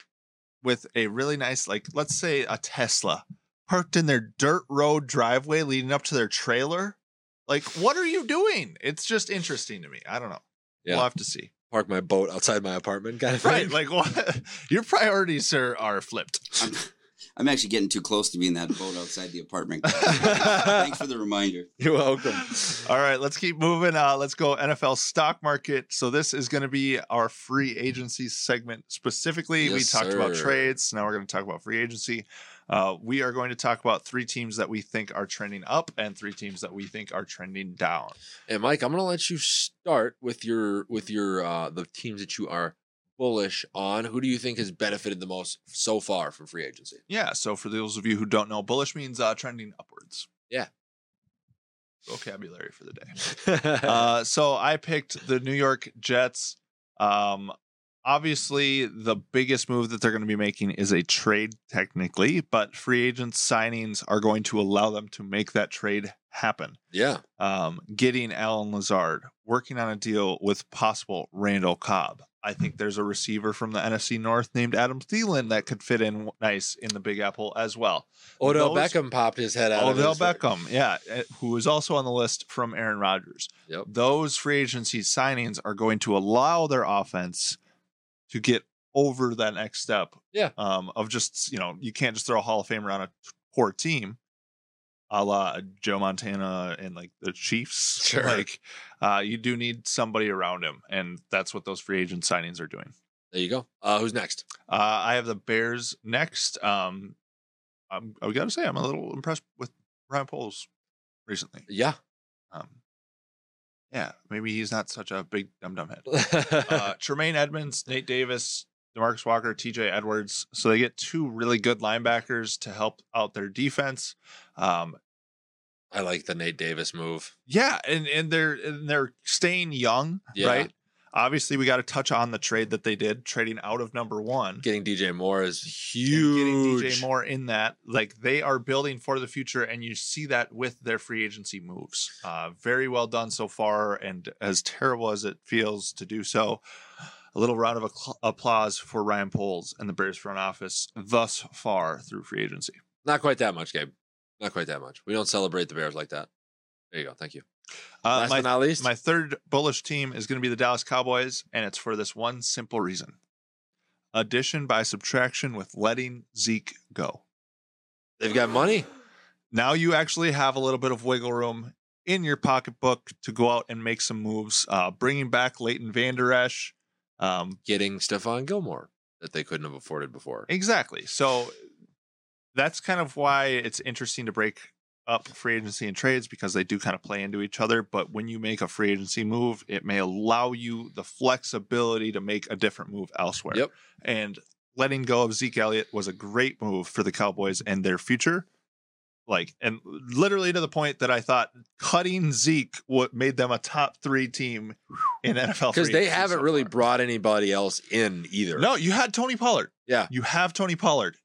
with a really nice, like, let's say a Tesla parked in their dirt road driveway leading up to their trailer? Like, what are you doing? It's just interesting to me. I don't know. Yeah. We'll have to see. Park my boat outside my apartment kind of thing. Right. Like, what? Your priorities, sir, are flipped. I'm actually getting too close to being that boat outside the apartment. Thanks for the reminder. You're welcome. All right. Let's keep moving. Let's go NFL stock market. So this is going to be our free agency segment specifically. Yes, we talked about trades. Now we're going to talk about free agency. We are going to talk about three teams that we think are trending up and three teams that we think are trending down. And Mike, I'm going to let you start with your the teams that you are bullish on. Who do you think has benefited the most so far from free agency? Yeah. So for those of you who don't know, bullish means trending upwards. Yeah. Vocabulary for the day. So I picked the New York Jets. Obviously, the biggest move that they're going to be making is a trade technically, but free agent signings are going to allow them to make that trade happen. Yeah. Getting Allen Lazard, working on a deal with possible Randall Cobb. I think there's a receiver from the NFC North named Adam Thielen that could fit in nice in the Big Apple as well. Odell Beckham popped his head out. Yeah, who is also on the list from Aaron Rodgers. Yep. Those free agency signings are going to allow their offense to get over that next step. Yeah. Of just, you know, you can't just throw a Hall of Famer on a poor team, a la Joe Montana and like the Chiefs. Sure. Like, you do need somebody around him, and that's what those free agent signings are doing. There you go. Who's next? I have the Bears next. I gotta say, I'm a little impressed with Ryan Poles recently. Yeah. Yeah, maybe he's not such a big dum-dum head. Tremaine Edmonds, Nate Davis, DeMarcus Walker, TJ Edwards. So they get two really good linebackers to help out their defense. I like the Nate Davis move. Yeah, and they're staying young, yeah. Right? Obviously, we got to touch on the trade that they did, trading out of number one. Getting DJ Moore is huge. And getting DJ Moore in that, like, they are building for the future, and you see that with their free agency moves. Very well done so far, and as terrible as it feels to do so, a little round of applause for Ryan Poles and the Bears front office thus far through free agency. Not quite that much, Gabe. Not quite that much. We don't celebrate the Bears like that. There you go. Thank you. Last but not least, my third bullish team is going to be the Dallas Cowboys, and it's for this one simple reason: addition by subtraction with letting Zeke go. They've got money. Now you actually have a little bit of wiggle room in your pocketbook to go out and make some moves. Bringing back Leighton Vander Esch, getting Stephon Gilmore that they couldn't have afforded before. Exactly. So that's kind of why it's interesting to break up free agency and trades, because they do kind of play into each other. But when you make a free agency move, it may allow you the flexibility to make a different move elsewhere. Yep. And letting go of Zeke Elliott was a great move for the Cowboys and their future. Like, and literally to the point that I thought cutting Zeke what made them a top three team in NFL, because they haven't really brought anybody else in either. No, you had Tony Pollard. Yeah, you have Tony Pollard.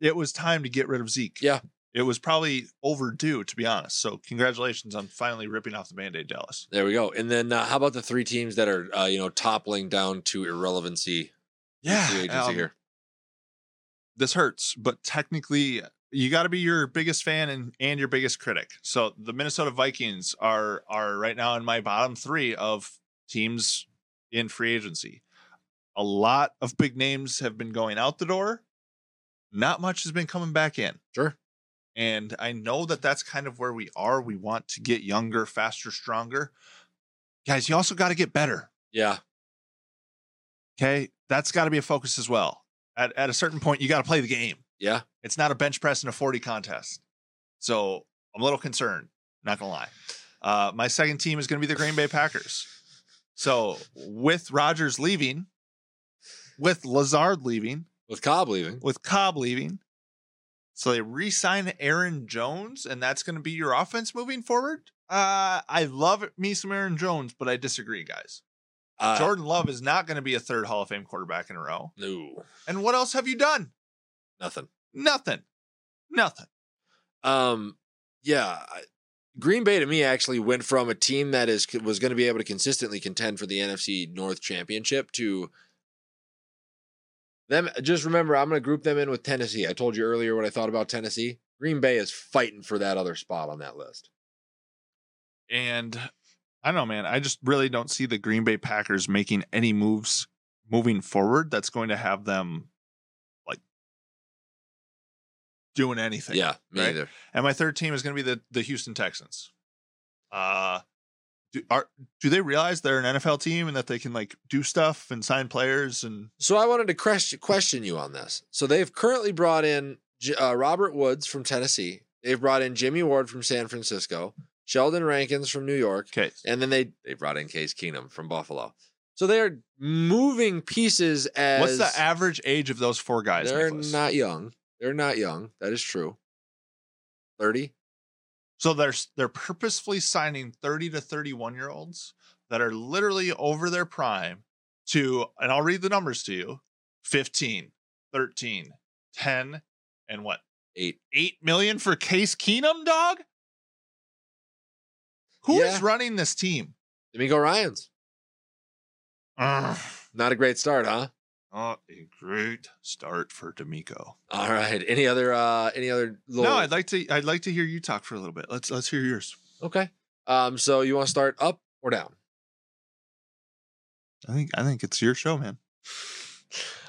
It was time to get rid of Zeke. Yeah. It was probably overdue, to be honest. So congratulations on finally ripping off the Band-Aid, Dallas. There we go. And then how about the three teams that are, toppling down to irrelevancy? Yeah. Agency here. This hurts, but technically you got to be your biggest fan and your biggest critic. So the Minnesota Vikings are right now in my bottom three of teams in free agency. A lot of big names have been going out the door. Not much has been coming back in. Sure. And I know that that's kind of where we are. We want to get younger, faster, stronger. Guys, you also got to get better. Yeah. Okay. That's got to be a focus as well. At a certain point, you got to play the game. Yeah. It's not a bench press and a 40 contest. So I'm a little concerned. Not going to lie. My second team is going to be the Green Bay Packers. So with Rodgers leaving, with Lazard leaving, with Cobb leaving. So they re-sign Aaron Jones, and that's going to be your offense moving forward. I love me some Aaron Jones, but I disagree, guys. Jordan Love is not going to be a third Hall of Fame quarterback in a row. No. And what else have you done? Nothing. Yeah. Green Bay to me actually went from a team that was going to be able to consistently contend for the NFC North Championship to them. Just remember, I'm going to group them in with Tennessee. I told you earlier what I thought about Tennessee. Green Bay is fighting for that other spot on that list. And I don't know, man. I just really don't see the Green Bay Packers making any moves moving forward that's going to have them like doing anything. Yeah, me right? either. And my third team is going to be the Houston Texans. Do they realize they're an NFL team and that they can like do stuff and sign players? And so I wanted to question you on this. So they've currently brought in Robert Woods from Tennessee. They've brought in Jimmy Ward from San Francisco, Sheldon Rankins from New York, and then they brought in Case Keenum from Buffalo. So they are moving pieces. As what's the average age of those four guys? They're Nicholas? Not young. They're not young. That is true. 30. So they're purposefully signing 30 to 31-year-olds that are literally over their prime to, and I'll read the numbers to you, 15, 13, 10, and what? 8. $8 million for Case Keenum, dog? Who is running this team? D'Amico Ryans. Not a great start, huh? Not a great start for D'Amico. All right. Any other? Little... No, I'd like to hear you talk for a little bit. Let's hear yours. Okay. So you want to start up or down? I think it's your show, man.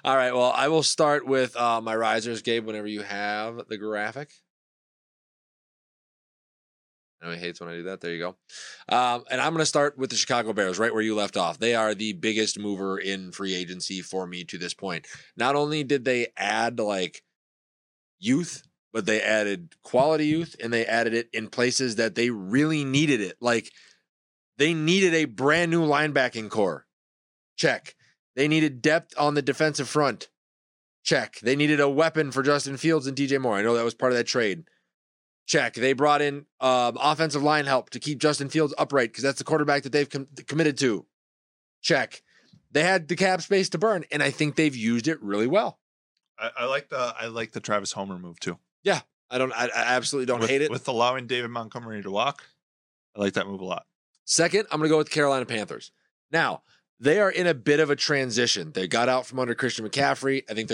All right. Well, I will start with my risers, Gabe, whenever you have the graphic. I know he hates when I do that. There you go. And I'm going to start with the Chicago Bears, right where you left off. They are the biggest mover in free agency for me to this point. Not only did they add like youth, but they added quality youth, and they added it in places that they really needed it. Like They needed a brand new linebacking core. Check. They needed depth on the defensive front. Check. They needed a weapon for Justin Fields and DJ Moore. I know that was part of that trade. Check. They brought in offensive line help to keep Justin Fields upright because that's the quarterback that they've committed to. Check. They had the cap space to burn, and I think they've used it really well. I like the Travis Homer move too. Yeah, I absolutely don't hate it with allowing David Montgomery to walk. I like that move a lot. Second, I'm going to go with the Carolina Panthers. Now, they are in a bit of a transition. They got out from under Christian McCaffrey. I think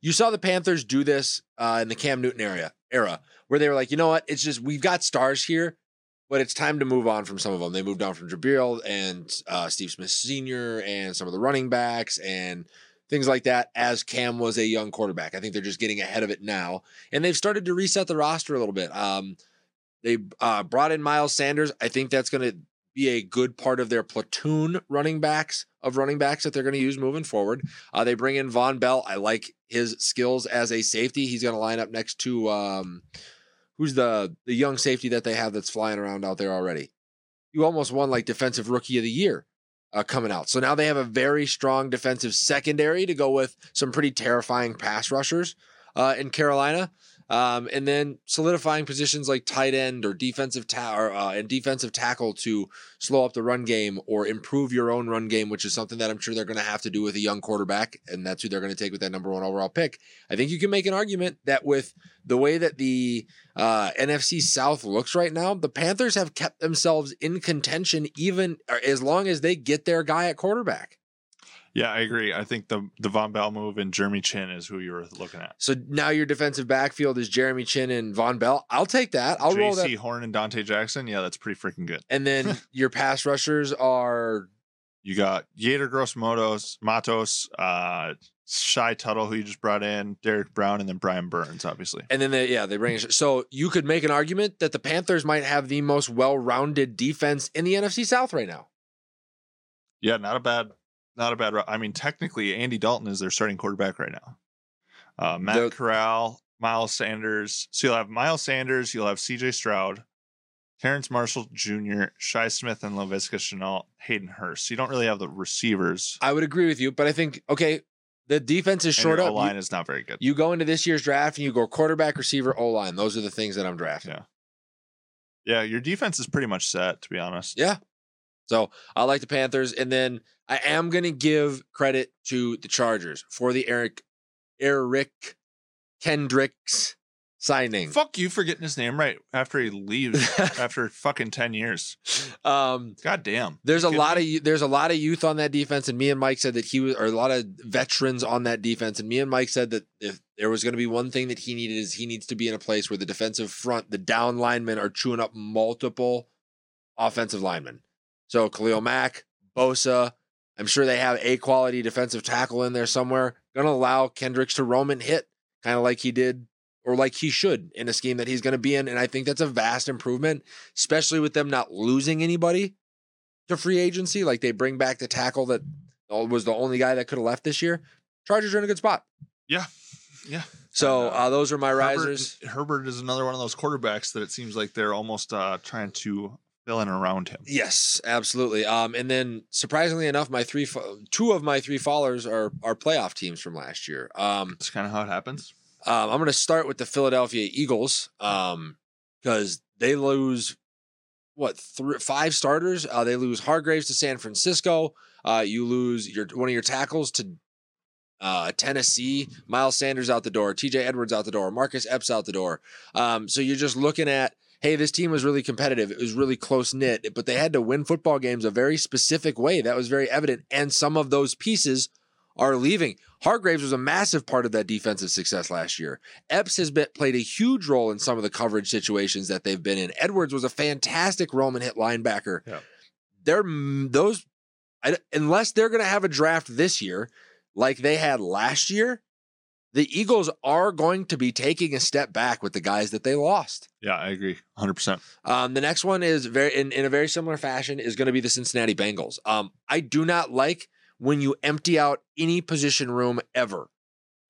you saw the Panthers do this in the Cam Newton era where they were like, you know what? It's just, we've got stars here, but it's time to move on from some of them. They moved on from Jabril and Steve Smith Sr. and some of the running backs and things like that as Cam was a young quarterback. I think they're just getting ahead of it now. And they've started to reset the roster a little bit. They brought in Miles Sanders. I think that's going to be a good part of their platoon running backs that they're going to use moving forward. They bring in Von Bell. I like his skills as a safety. He's going to line up next to who's the young safety that they have that's flying around out there already. You almost won like defensive rookie of the year coming out. So now they have a very strong defensive secondary to go with some pretty terrifying pass rushers in Carolina. And then solidifying positions like tight end or defensive tackle to slow up the run game or improve your own run game, which is something that I'm sure they're going to have to do with a young quarterback, and that's who they're going to take with that number one overall pick. I think you can make an argument that with the way that the NFC South looks right now, the Panthers have kept themselves in contention even as long as they get their guy at quarterback. Yeah, I agree. I think the Von Bell move and Jeremy Chin is who you were looking at. So now your defensive backfield is Jeremy Chin and Von Bell. I'll take that. I'll roll that. J.C. Horn and Dante Jackson. Yeah, that's pretty freaking good. And then your pass rushers are... You got Yader Gross-Matos, Shai Tuttle, who you just brought in, Derek Brown, and then Brian Burns, obviously. And then, they bring in... So you could make an argument that the Panthers might have the most well-rounded defense in the NFC South right now. Yeah, not a bad route. I mean, technically, Andy Dalton is their starting quarterback right now. Matt Corral, Miles Sanders. So you'll have Miles Sanders, you'll have C.J. Stroud, Terrence Marshall Jr., Shai Smith, and Laviska Shenault, Hayden Hurst. You don't really have the receivers. I would agree with you, but I think, okay, the defense is short up. The O-line is not very good. You go into this year's draft and you go quarterback, receiver, O-line. Those are the things that I'm drafting. Yeah, your defense is pretty much set, to be honest. Yeah. So I like the Panthers. And then I am going to give credit to the Chargers for the Eric Kendricks signing. Fuck you for getting his name right after he leaves after fucking 10 years. God damn. There's a lot of youth on that defense. And me and Mike said that or a lot of veterans on that defense. And me and Mike said that if there was going to be one thing that he needed is he needs to be in a place where the defensive front, the down linemen are chewing up multiple offensive linemen. So Khalil Mack, Bosa, I'm sure they have a quality defensive tackle in there somewhere. Going to allow Kendricks to roam and hit, kind of like he did or like he should in a scheme that he's going to be in. And I think that's a vast improvement, especially with them not losing anybody to free agency. Like they bring back the tackle that was the only guy that could have left this year. Chargers are in a good spot. Yeah. So those are my risers. Herbert is another one of those quarterbacks that it seems like they're almost trying to fill in around him. Yes, absolutely. And then surprisingly enough, two of my three fallers are playoff teams from last year. That's kind of how it happens. I'm going to start with the Philadelphia Eagles because they lose five starters. They lose Hargraves to San Francisco. You lose one of your tackles to Tennessee. Miles Sanders out the door. TJ Edwards out the door. Marcus Epps out the door. So you're just looking at, hey, this team was really competitive. It was really close-knit, but they had to win football games a very specific way. That was very evident, and some of those pieces are leaving. Hargraves was a massive part of that defensive success last year. Epps has played a huge role in some of the coverage situations that they've been in. Edwards was a fantastic roam and hit linebacker. Yeah. Unless they're going to have a draft this year like they had last year, the Eagles are going to be taking a step back with the guys that they lost. Yeah, I agree. 100%. The next one is in a very similar fashion is going to be the Cincinnati Bengals. I do not like when you empty out any position room ever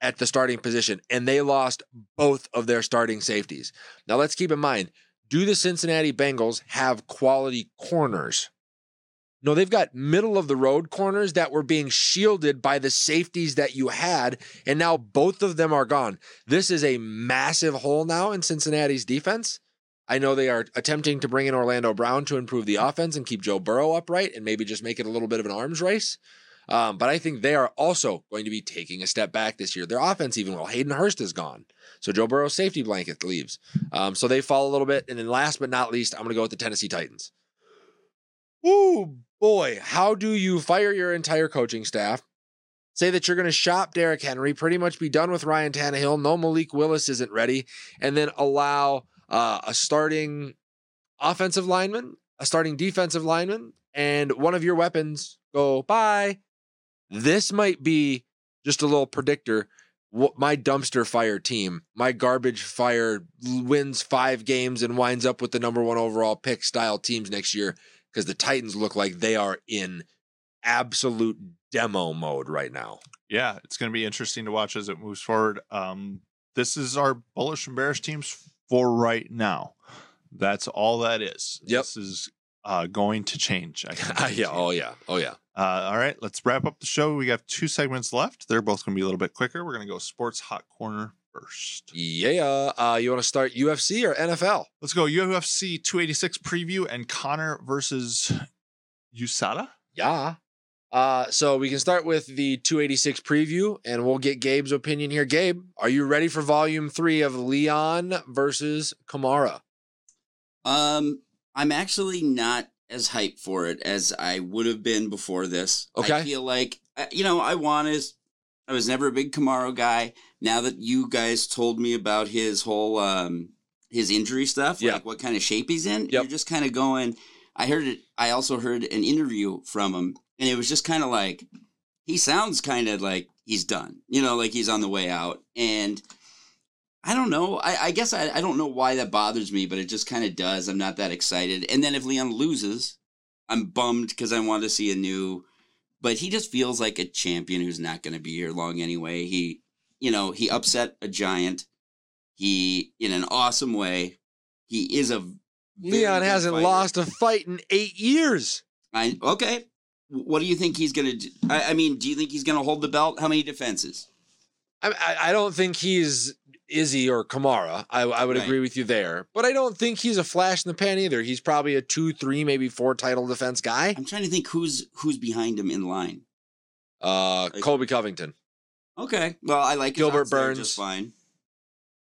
at the starting position, and they lost both of their starting safeties. Now let's keep in mind, do the Cincinnati Bengals have quality corners? No, they've got middle of the road corners that were being shielded by the safeties that you had, and now both of them are gone. This is a massive hole now in Cincinnati's defense. I know they are attempting to bring in Orlando Brown to improve the offense and keep Joe Burrow upright and maybe just make it a little bit of an arms race. But I think they are also going to be taking a step back this year. Their offense, even while Hayden Hurst is gone. So Joe Burrow's safety blanket leaves. So they fall a little bit. And then last but not least, I'm going to go with the Tennessee Titans. Ooh, boy, how do you fire your entire coaching staff? Say that you're going to shop Derrick Henry, pretty much be done with Ryan Tannehill. No, Malik Willis isn't ready. And then allow a starting offensive lineman, a starting defensive lineman, and one of your weapons go bye. This might be just a little predictor. What my dumpster fire team, my garbage fire wins 5 games and winds up with the #1 overall pick style teams next year, because the Titans look like they are in absolute demo mode right now. Yeah, it's going to be interesting to watch as it moves forward. This is our bullish and bearish teams for right now. That's all that is. Yep. This is going to change. Yeah. Oh, yeah. Oh, yeah. All right, let's wrap up the show. We got 2 segments left. They're both going to be a little bit quicker. We're going to go sports hot corner first. Yeah. You want to start UFC or NFL? Let's go UFC 286 preview and Conor versus USADA. Yeah. So we can start with the 286 preview, and we'll get Gabe's opinion here. Gabe, are you ready for volume 3 of Leon versus Kamara? I'm actually not as hyped for it as I would have been before this. Okay. I feel like, I was never a big Kamara guy. Now that you guys told me about his whole, his injury stuff, like what kind of shape he's in, you're just kind of going, I heard it. I also heard an interview from him, and it was just kind of like, he sounds kind of like he's done, like he's on the way out. And I don't know. I guess I don't know why that bothers me, but it just kind of does. I'm not that excited. And then if Leon loses, I'm bummed because I want to see a new. But he just feels like a champion who's not going to be here long anyway. He, he upset a giant. He, in an awesome way, he is a. Leon hasn't lost a fight in 8 years. Okay. What do you think he's going to do? Do you think he's going to hold the belt? How many defenses? I don't think he's Izzy or Kamara. I would agree with you there, but I don't think he's a flash in the pan either. He's probably a 2, 3, maybe 4 title defense guy. I'm trying to think who's behind him in line. Colby Covington. Okay. Well, I like Gilbert Burns just fine.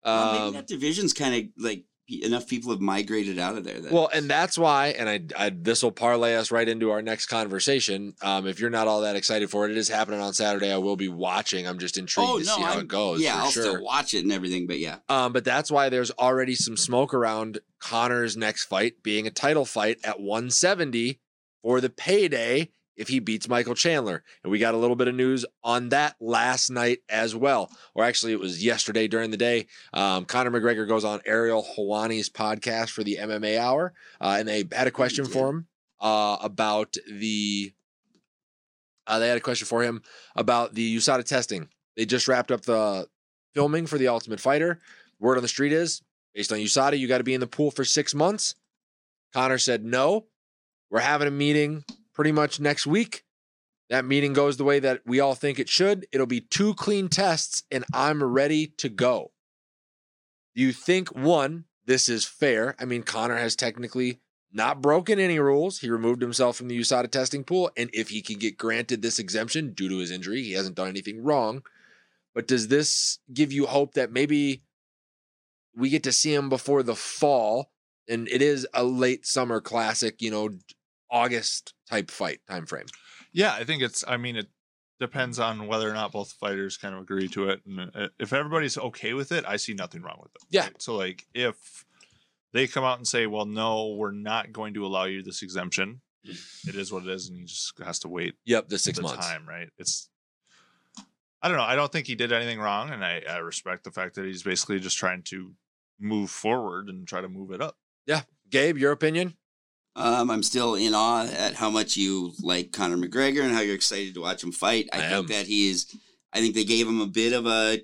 Maybe that division's kind of like enough people have migrated out of there. Well, and that's why, and this will parlay us right into our next conversation. If you're not all that excited for it, it is happening on Saturday. I will be watching. I'm just intrigued to see how it goes. Yeah, I'll still watch it and everything, but yeah. But that's why there's already some smoke around Conor's next fight being a title fight at 170 for the payday if he beats Michael Chandler. And we got a little bit of news on that last night as well, or actually it was yesterday during the day. Conor McGregor goes on Ariel Helwani's podcast for the MMA Hour. And they had a question for him about the USADA testing. They just wrapped up the filming for The Ultimate Fighter. Word on the street is, based on USADA, you got to be in the pool for 6 months. Conor said, no, we're having a meeting pretty much next week. That meeting goes the way that we all think it should. It'll be 2 clean tests, and I'm ready to go. Do you think, one, this is fair? I mean, Conor has technically not broken any rules. He removed himself from the USADA testing pool, and if he can get granted this exemption due to his injury, he hasn't done anything wrong. But does this give you hope that maybe we get to see him before the fall, and it is a late summer classic, August type fight time frame? Yeah, I think it depends on whether or not both fighters kind of agree to it, and if everybody's okay with it, I see nothing wrong with it. Yeah. Right? So if they come out and say, well, no, we're not going to allow you this exemption, it is what it is, and he just has to wait. Yep, the 6 months time, right? It's, I don't know. I don't think he did anything wrong, and I respect the fact that he's basically just trying to move forward and try to move it up. Yeah. Gabe, your opinion? I'm still in awe at how much you like Conor McGregor and how you're excited to watch him fight. I think they gave him a bit of a,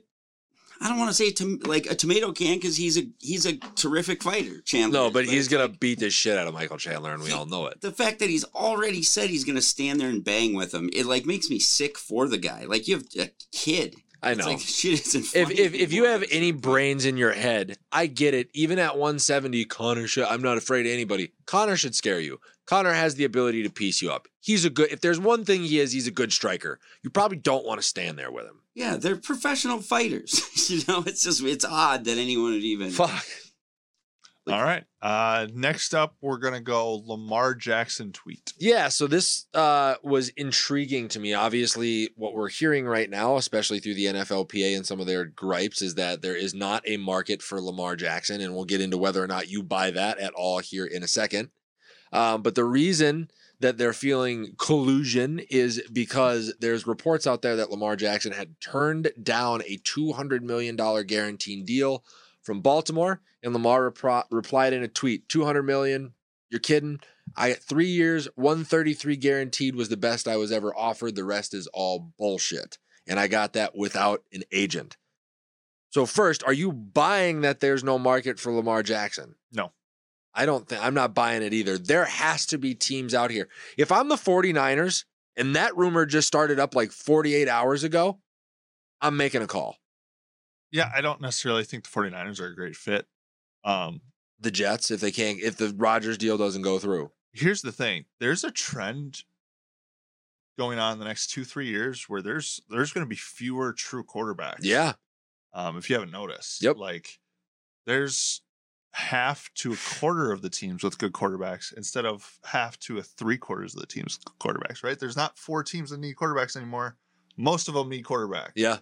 I don't want to say like a tomato can because he's a terrific fighter, Chandler. No, but he's gonna beat the shit out of Michael Chandler, and we all know it. The fact that he's already said he's gonna stand there and bang with him, it like makes me sick for the guy. Like you have a kid. I know. It's like, shit isn't funny if you have any brains in your head, I get it. Even at 170, Connor should. I'm not afraid of anybody. Connor should scare you. Connor has the ability to piece you up. He's a good. If there's one thing he is, he's a good striker. You probably don't want to stand there with him. Yeah, they're professional fighters. You know, it's just it's odd that anyone would even. Fuck. Like, all right. Next up, we're going to go Lamar Jackson tweet. Yeah, so this was intriguing to me. Obviously, what we're hearing right now, especially through the NFLPA and some of their gripes, is that there is not a market for Lamar Jackson, and we'll get into whether or not you buy that at all here in a second. But the reason that they're feeling collusion is because there's reports out there that Lamar Jackson had turned down a $200 million guaranteed deal from Baltimore, and Lamar replied in a tweet, $200 million, you're kidding. I got 3 years, $133 guaranteed was the best I was ever offered. The rest is all bullshit. And I got that without an agent. So first, are you buying that there's no market for Lamar Jackson? No. I don't think, I'm not buying it either. There has to be teams out here. If I'm the 49ers, and that rumor just started up like 48 hours ago, I'm making a call. Yeah, I don't necessarily think the 49ers are a great fit. The Jets, if the Rodgers deal doesn't go through. Here's the thing. There's a trend going on in the next 2-3 years where there's going to be fewer true quarterbacks. Yeah. If you haven't noticed. Yep. Like, there's half to a quarter of the teams with good quarterbacks instead of half to a three-quarters of the teams with quarterbacks, right? There's not four teams that need quarterbacks anymore. Most of them need quarterbacks. Yeah.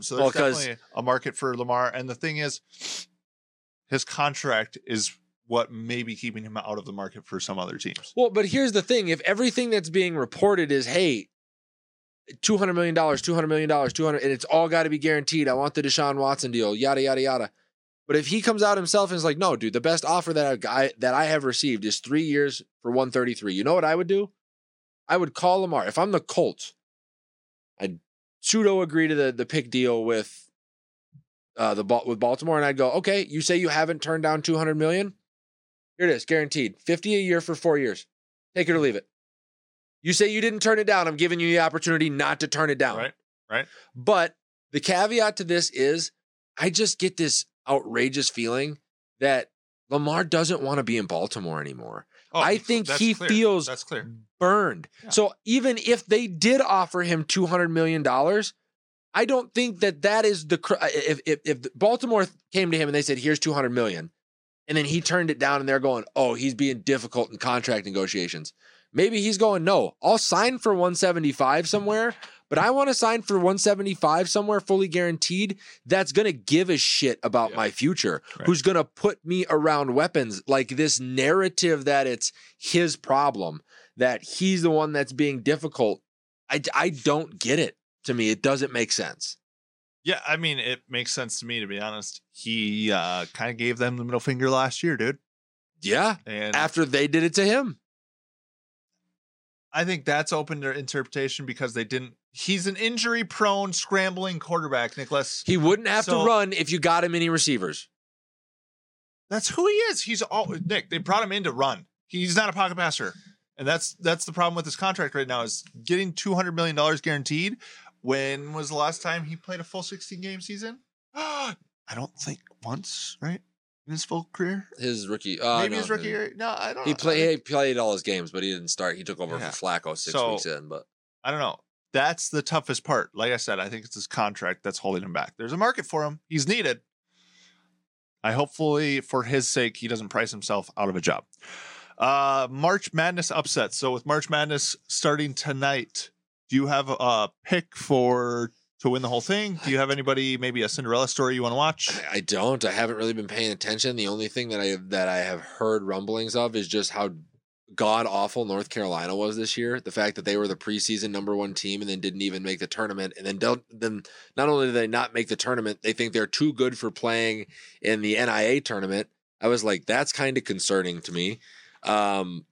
So there's definitely a market for Lamar. And the thing is, his contract is what may be keeping him out of the market for some other teams. Well, but here's the thing. If everything that's being reported is, hey, $200 million, $200 million, $200, and it's all got to be guaranteed. I want the Deshaun Watson deal, yada, yada, yada. But if he comes out himself and is like, no, dude, the best offer that I have received is 3 years for 133. You know what I would do? I would call Lamar. If I'm the Colts, I'd pseudo agree to the pick deal with Baltimore, and I'd go, okay, you say you haven't turned down $200 million. Here it is, guaranteed, $50 a year for 4 years. Take it or leave it. You say you didn't turn it down. I'm giving you the opportunity not to turn it down. Right. But the caveat to this is, I just get this outrageous feeling that Lamar doesn't want to be in Baltimore anymore. Oh, I think he feels burned. Yeah. So even if they did offer him $200 million, I don't think that is the if Baltimore came to him and they said, here's $200 million, and then he turned it down and they're going, oh, he's being difficult in contract negotiations. Maybe he's going, no, I'll sign for 175 somewhere, but I want to sign for 175 somewhere fully guaranteed. That's going to give a shit about my future. Right. Who's going to put me around weapons like this narrative that it's his problem, that he's the one that's being difficult. I don't get it. To me, it doesn't make sense. Yeah. I mean, it makes sense to me, to be honest. He kind of gave them the middle finger last year, dude. Yeah. And after they did it to him. I think that's open to interpretation because they didn't. He's an injury-prone, scrambling quarterback, Nicholas. He wouldn't have to run if you got him any receivers. That's who he is. He's all Nick. They brought him in to run. He's not a pocket passer, and that's the problem with his contract right now. Is getting $200 million guaranteed. When was the last time he played a full 16-game season? I don't think once, right? In his full career? His rookie. His rookie year. No, I don't know. He played all his games, but he didn't start. He took over for Flacco six weeks in. But I don't know. That's the toughest part. Like I said, I think it's his contract that's holding him back. There's a market for him. He's needed. I hopefully, for his sake, he doesn't price himself out of a job. March Madness upset. So with March Madness starting tonight, do you have a pick for to win the whole thing? Do you have anybody, maybe a Cinderella story you want to watch? I don't. I haven't really been paying attention. The only thing that I have heard rumblings of is just how god-awful North Carolina was this year. The fact that they were the preseason #1 team and then didn't even make the tournament. And then not only did they not make the tournament, they think they're too good for playing in the NIA tournament. I was like, that's kind of concerning to me,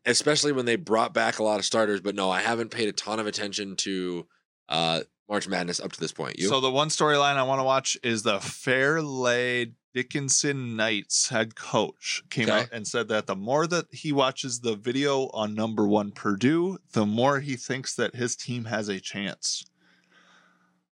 especially when they brought back a lot of starters. But no, I haven't paid a ton of attention to March Madness up to this point. So the one storyline I want to watch is the Fairleigh Dickinson Knights head coach came out and said that the more that he watches the video on number one Purdue, the more he thinks that his team has a chance.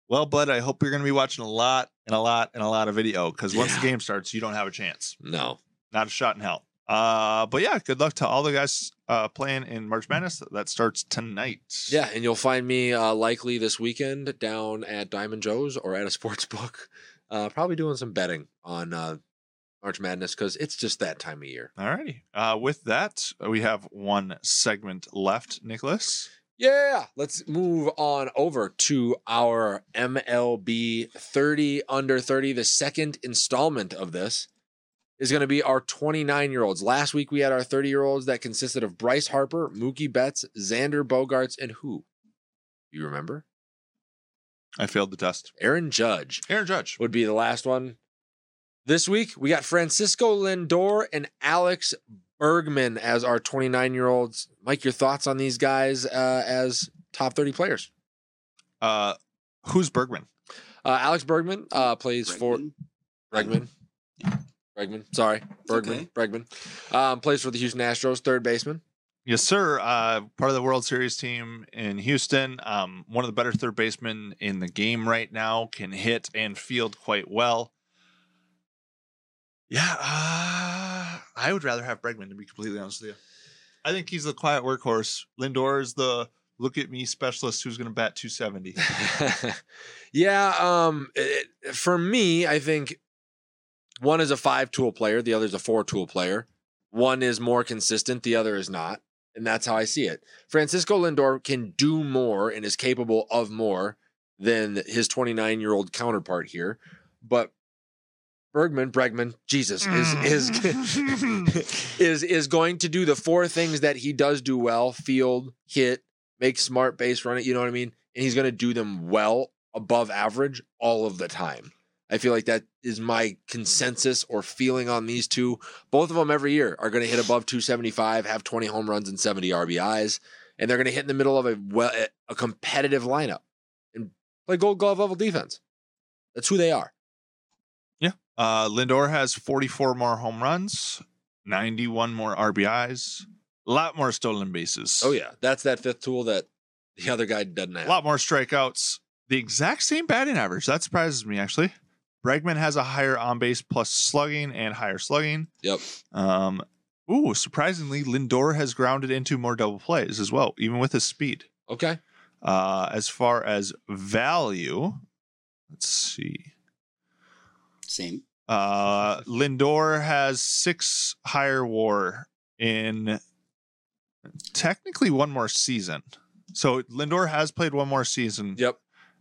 Well, bud, I hope you're going to be watching a lot of video, because once the game starts, you don't have a chance. No, not a shot in hell. But yeah, good luck to all the guys playing in March Madness. That starts tonight. Yeah, and you'll find me likely this weekend down at Diamond Joe's or at a sports book, probably doing some betting on March Madness, because it's just that time of year. All righty. With that, we have one segment left, Nicholas. Yeah, let's move on over to our MLB 30 Under 30, the second installment of this. Is going to be our 29-year-olds. Last week, we had our 30-year-olds that consisted of Bryce Harper, Mookie Betts, Xander Bogaerts, and who? You remember? I failed the test. Aaron Judge. Aaron Judge would be the last one. This week, we got Francisco Lindor and Alex Bergman as our 29-year-olds. Mike, your thoughts on these guys as top 30 players? Who's Bergman? Alex Bergman plays for... Bregman. Bregman, sorry. Bregman. Plays for the Houston Astros, third baseman. Yes, sir. Part of the World Series team in Houston. One of the better third basemen in the game right now. Can hit and field quite well. Yeah, I would rather have Bregman, to be completely honest with you. I think he's the quiet workhorse. Lindor is the look-at-me specialist who's going to bat 270. Yeah, for me, I think... One is a 5-tool player. The other is a 4-tool player. One is more consistent. The other is not. And that's how I see it. Francisco Lindor can do more and is capable of more than his 29-year-old counterpart here. But Bregman, Jesus, is going to do the four things that he does do well: field, hit, make smart base run it. You know what I mean? And he's going to do them well above average all of the time. I feel like that is my consensus or feeling on these two. Both of them every year are going to hit above 275, have 20 home runs and 70 RBIs, and they're going to hit in the middle of a competitive lineup and play Gold Glove level defense. That's who they are. Yeah. Lindor has 44 more home runs, 91 more RBIs, a lot more stolen bases. Oh yeah, that's that 5th tool that the other guy doesn't have. A lot more strikeouts. The exact same batting average. That surprises me, actually. Bregman has a higher on-base plus slugging and higher slugging. Yep. Surprisingly, Lindor has grounded into more double plays as well, even with his speed. Okay. As far as value, let's see. Same. Lindor has 6 higher WAR in technically one more season. So Lindor has played one more season. Yep.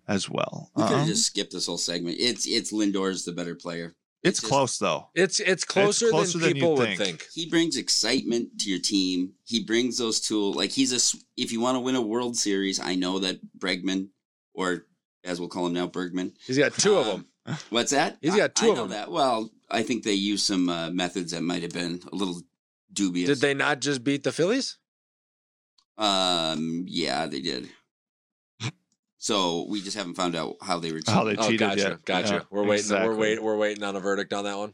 As well. We could have just skipped this whole segment. It's Lindor's the better player. It's just close though. It's closer than people would think. He brings excitement to your team. He brings those tools. Like if you want to win a World Series, I know that Bregman, or as we'll call him now, Bergman. He's got two of them. What's that? He's got two of them. That. Well, I think they used some methods that might have been a little dubious. Did they not just beat the Phillies? Yeah, they did. So we just haven't found out how they were cheating. How they cheated, Gotcha. Yeah, we're waiting. Exactly. We're waiting on a verdict on that one.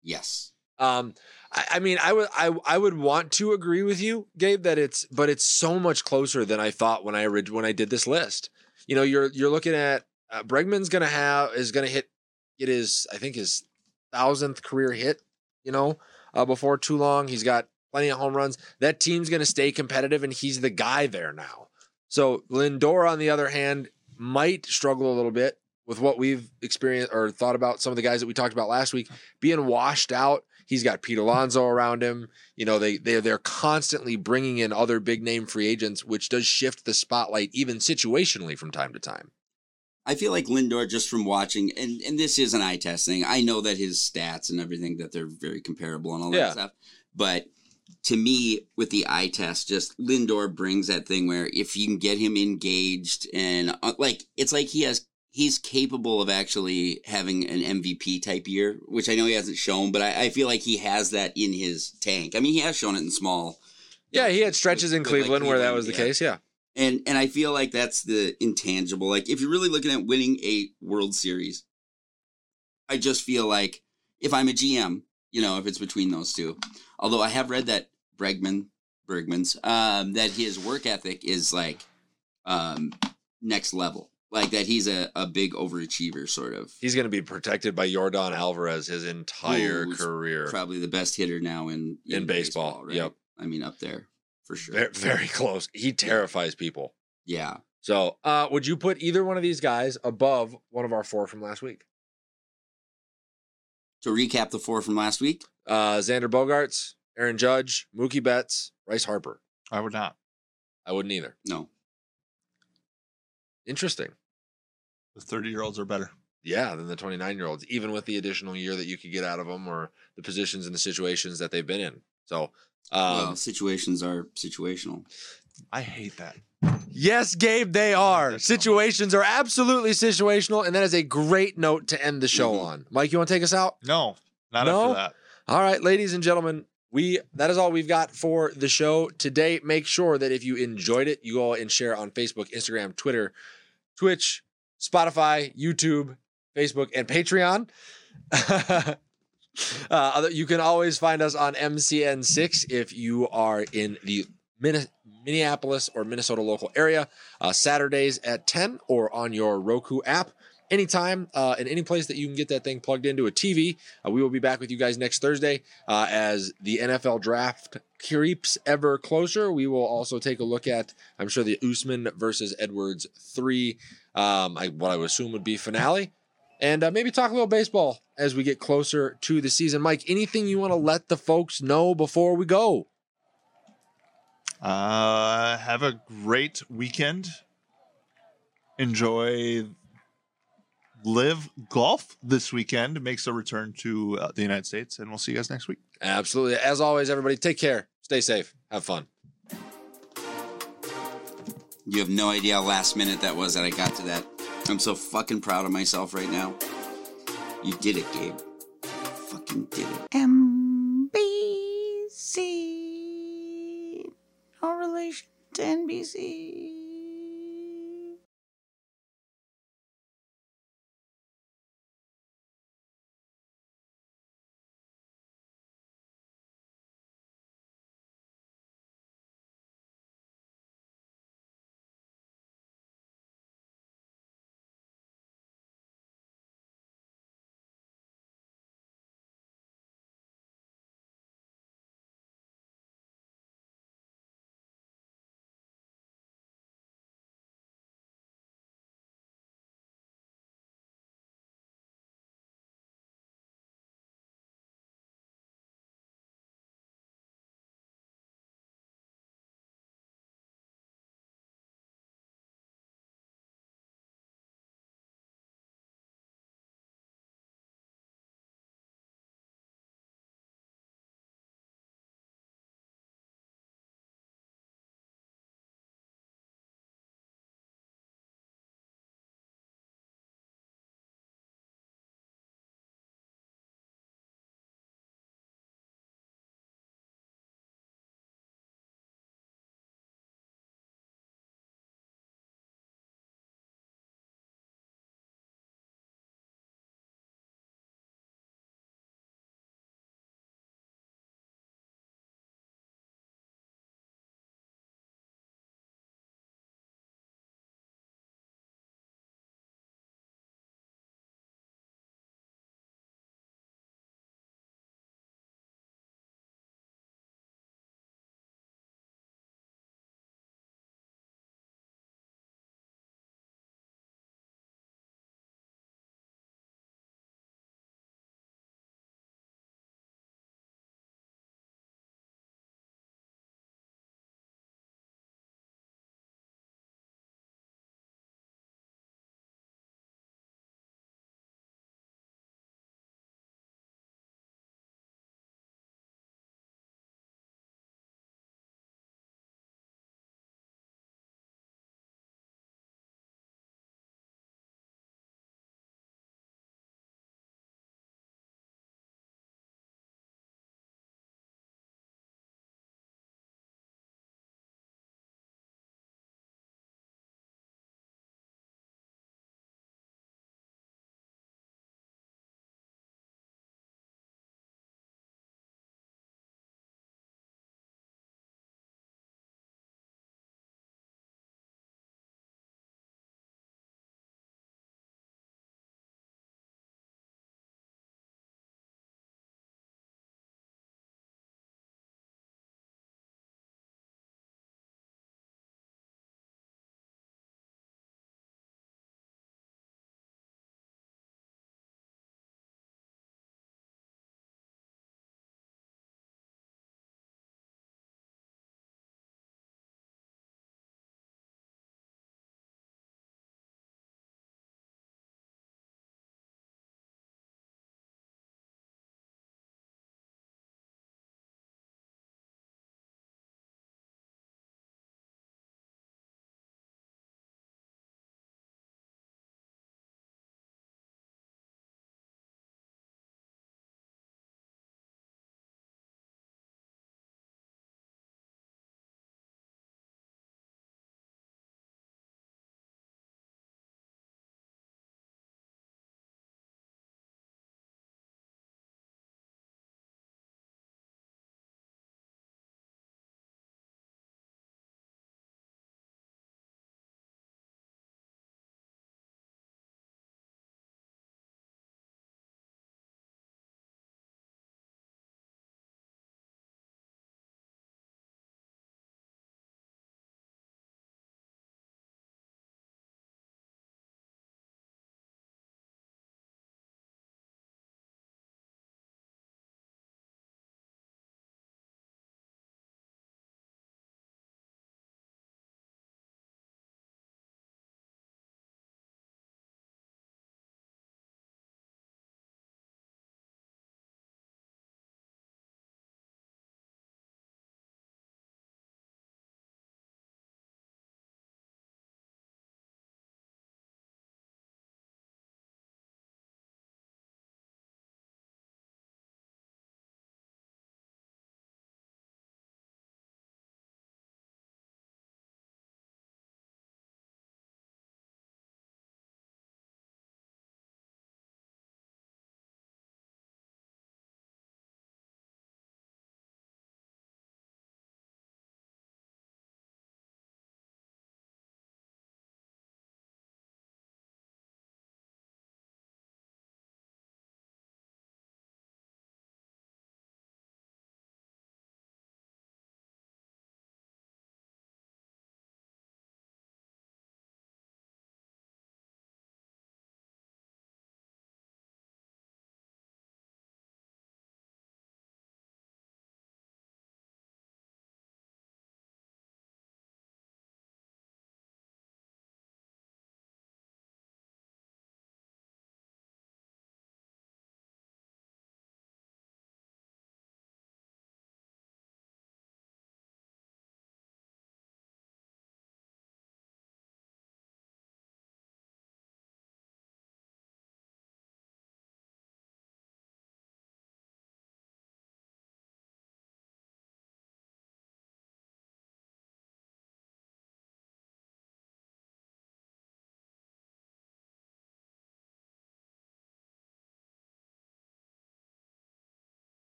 Yes. I would want to agree with you, Gabe, that it's so much closer than I thought when I did this list. You know, you're looking at Bregman's gonna hit his 1,000th career hit. You know, before too long, he's got plenty of home runs. That team's gonna stay competitive, and he's the guy there now. So Lindor, on the other hand, might struggle a little bit with what we've experienced or thought about some of the guys that we talked about last week being washed out. He's got Pete Alonso around him. You know, they're constantly bringing in other big name free agents, which does shift the spotlight even situationally from time to time. I feel like Lindor, just from watching, and this is an eye test thing. I know that his stats and everything, that they're very comparable and all that stuff, but to me, with the eye test, just Lindor brings that thing where if you can get him engaged and he's capable of actually having an MVP type year, which I know he hasn't shown, but I feel like he has that in his tank. I mean, he has shown it in small. Yeah, he had stretches in Cleveland where that was the case. Yeah. And I feel like that's the intangible. Like, if you're really looking at winning a World Series, I just feel like if I'm a GM, you know, if it's between those two, although I have read that Bregman's, that his work ethic is like next level, like that he's a big overachiever sort of. He's going to be protected by Yordan Alvarez his entire career. Probably the best hitter now in baseball, right? Yep. I mean, up there. For sure. Very, very close. He terrifies people. Yeah. So would you put either one of these guys above one of our four from last week? To recap the four from last week? Xander Bogaerts, Aaron Judge, Mookie Betts, Bryce Harper. I would not. I wouldn't either. No. Interesting. The 30-year-olds are better. Yeah, than the 29-year-olds, even with the additional year that you could get out of them or the positions and the situations that they've been in. So... well, situations are situational. I hate that. Yes, Gabe, they are. Situations are absolutely situational, and that is a great note to end the show on. Mike, you want to take us out? No, not after that. All right, ladies and gentlemen, that is all we've got for the show today. Make sure that if you enjoyed it, you go and share on Facebook, Instagram, Twitter, Twitch, Spotify, YouTube, Facebook, and Patreon. You can always find us on MCN6 if you are in the Minneapolis or Minnesota local area, Saturdays at 10 or on your Roku app. Anytime and any place that you can get that thing plugged into a TV. We will be back with you guys next Thursday as the NFL draft creeps ever closer. We will also take a look at, I'm sure, the Usman versus Edwards 3, what I would assume would be finale. And maybe talk a little baseball as we get closer to the season. Mike, anything you want to let the folks know before we go? Have a great weekend. Enjoy live golf this weekend. It makes a return to the United States, and we'll see you guys next week. Absolutely. As always, everybody, take care. Stay safe. Have fun. You have no idea how last minute that was that I got to that. I'm so fucking proud of myself right now. You did it, Gabe. You fucking did it. MBC. No relation to NBC.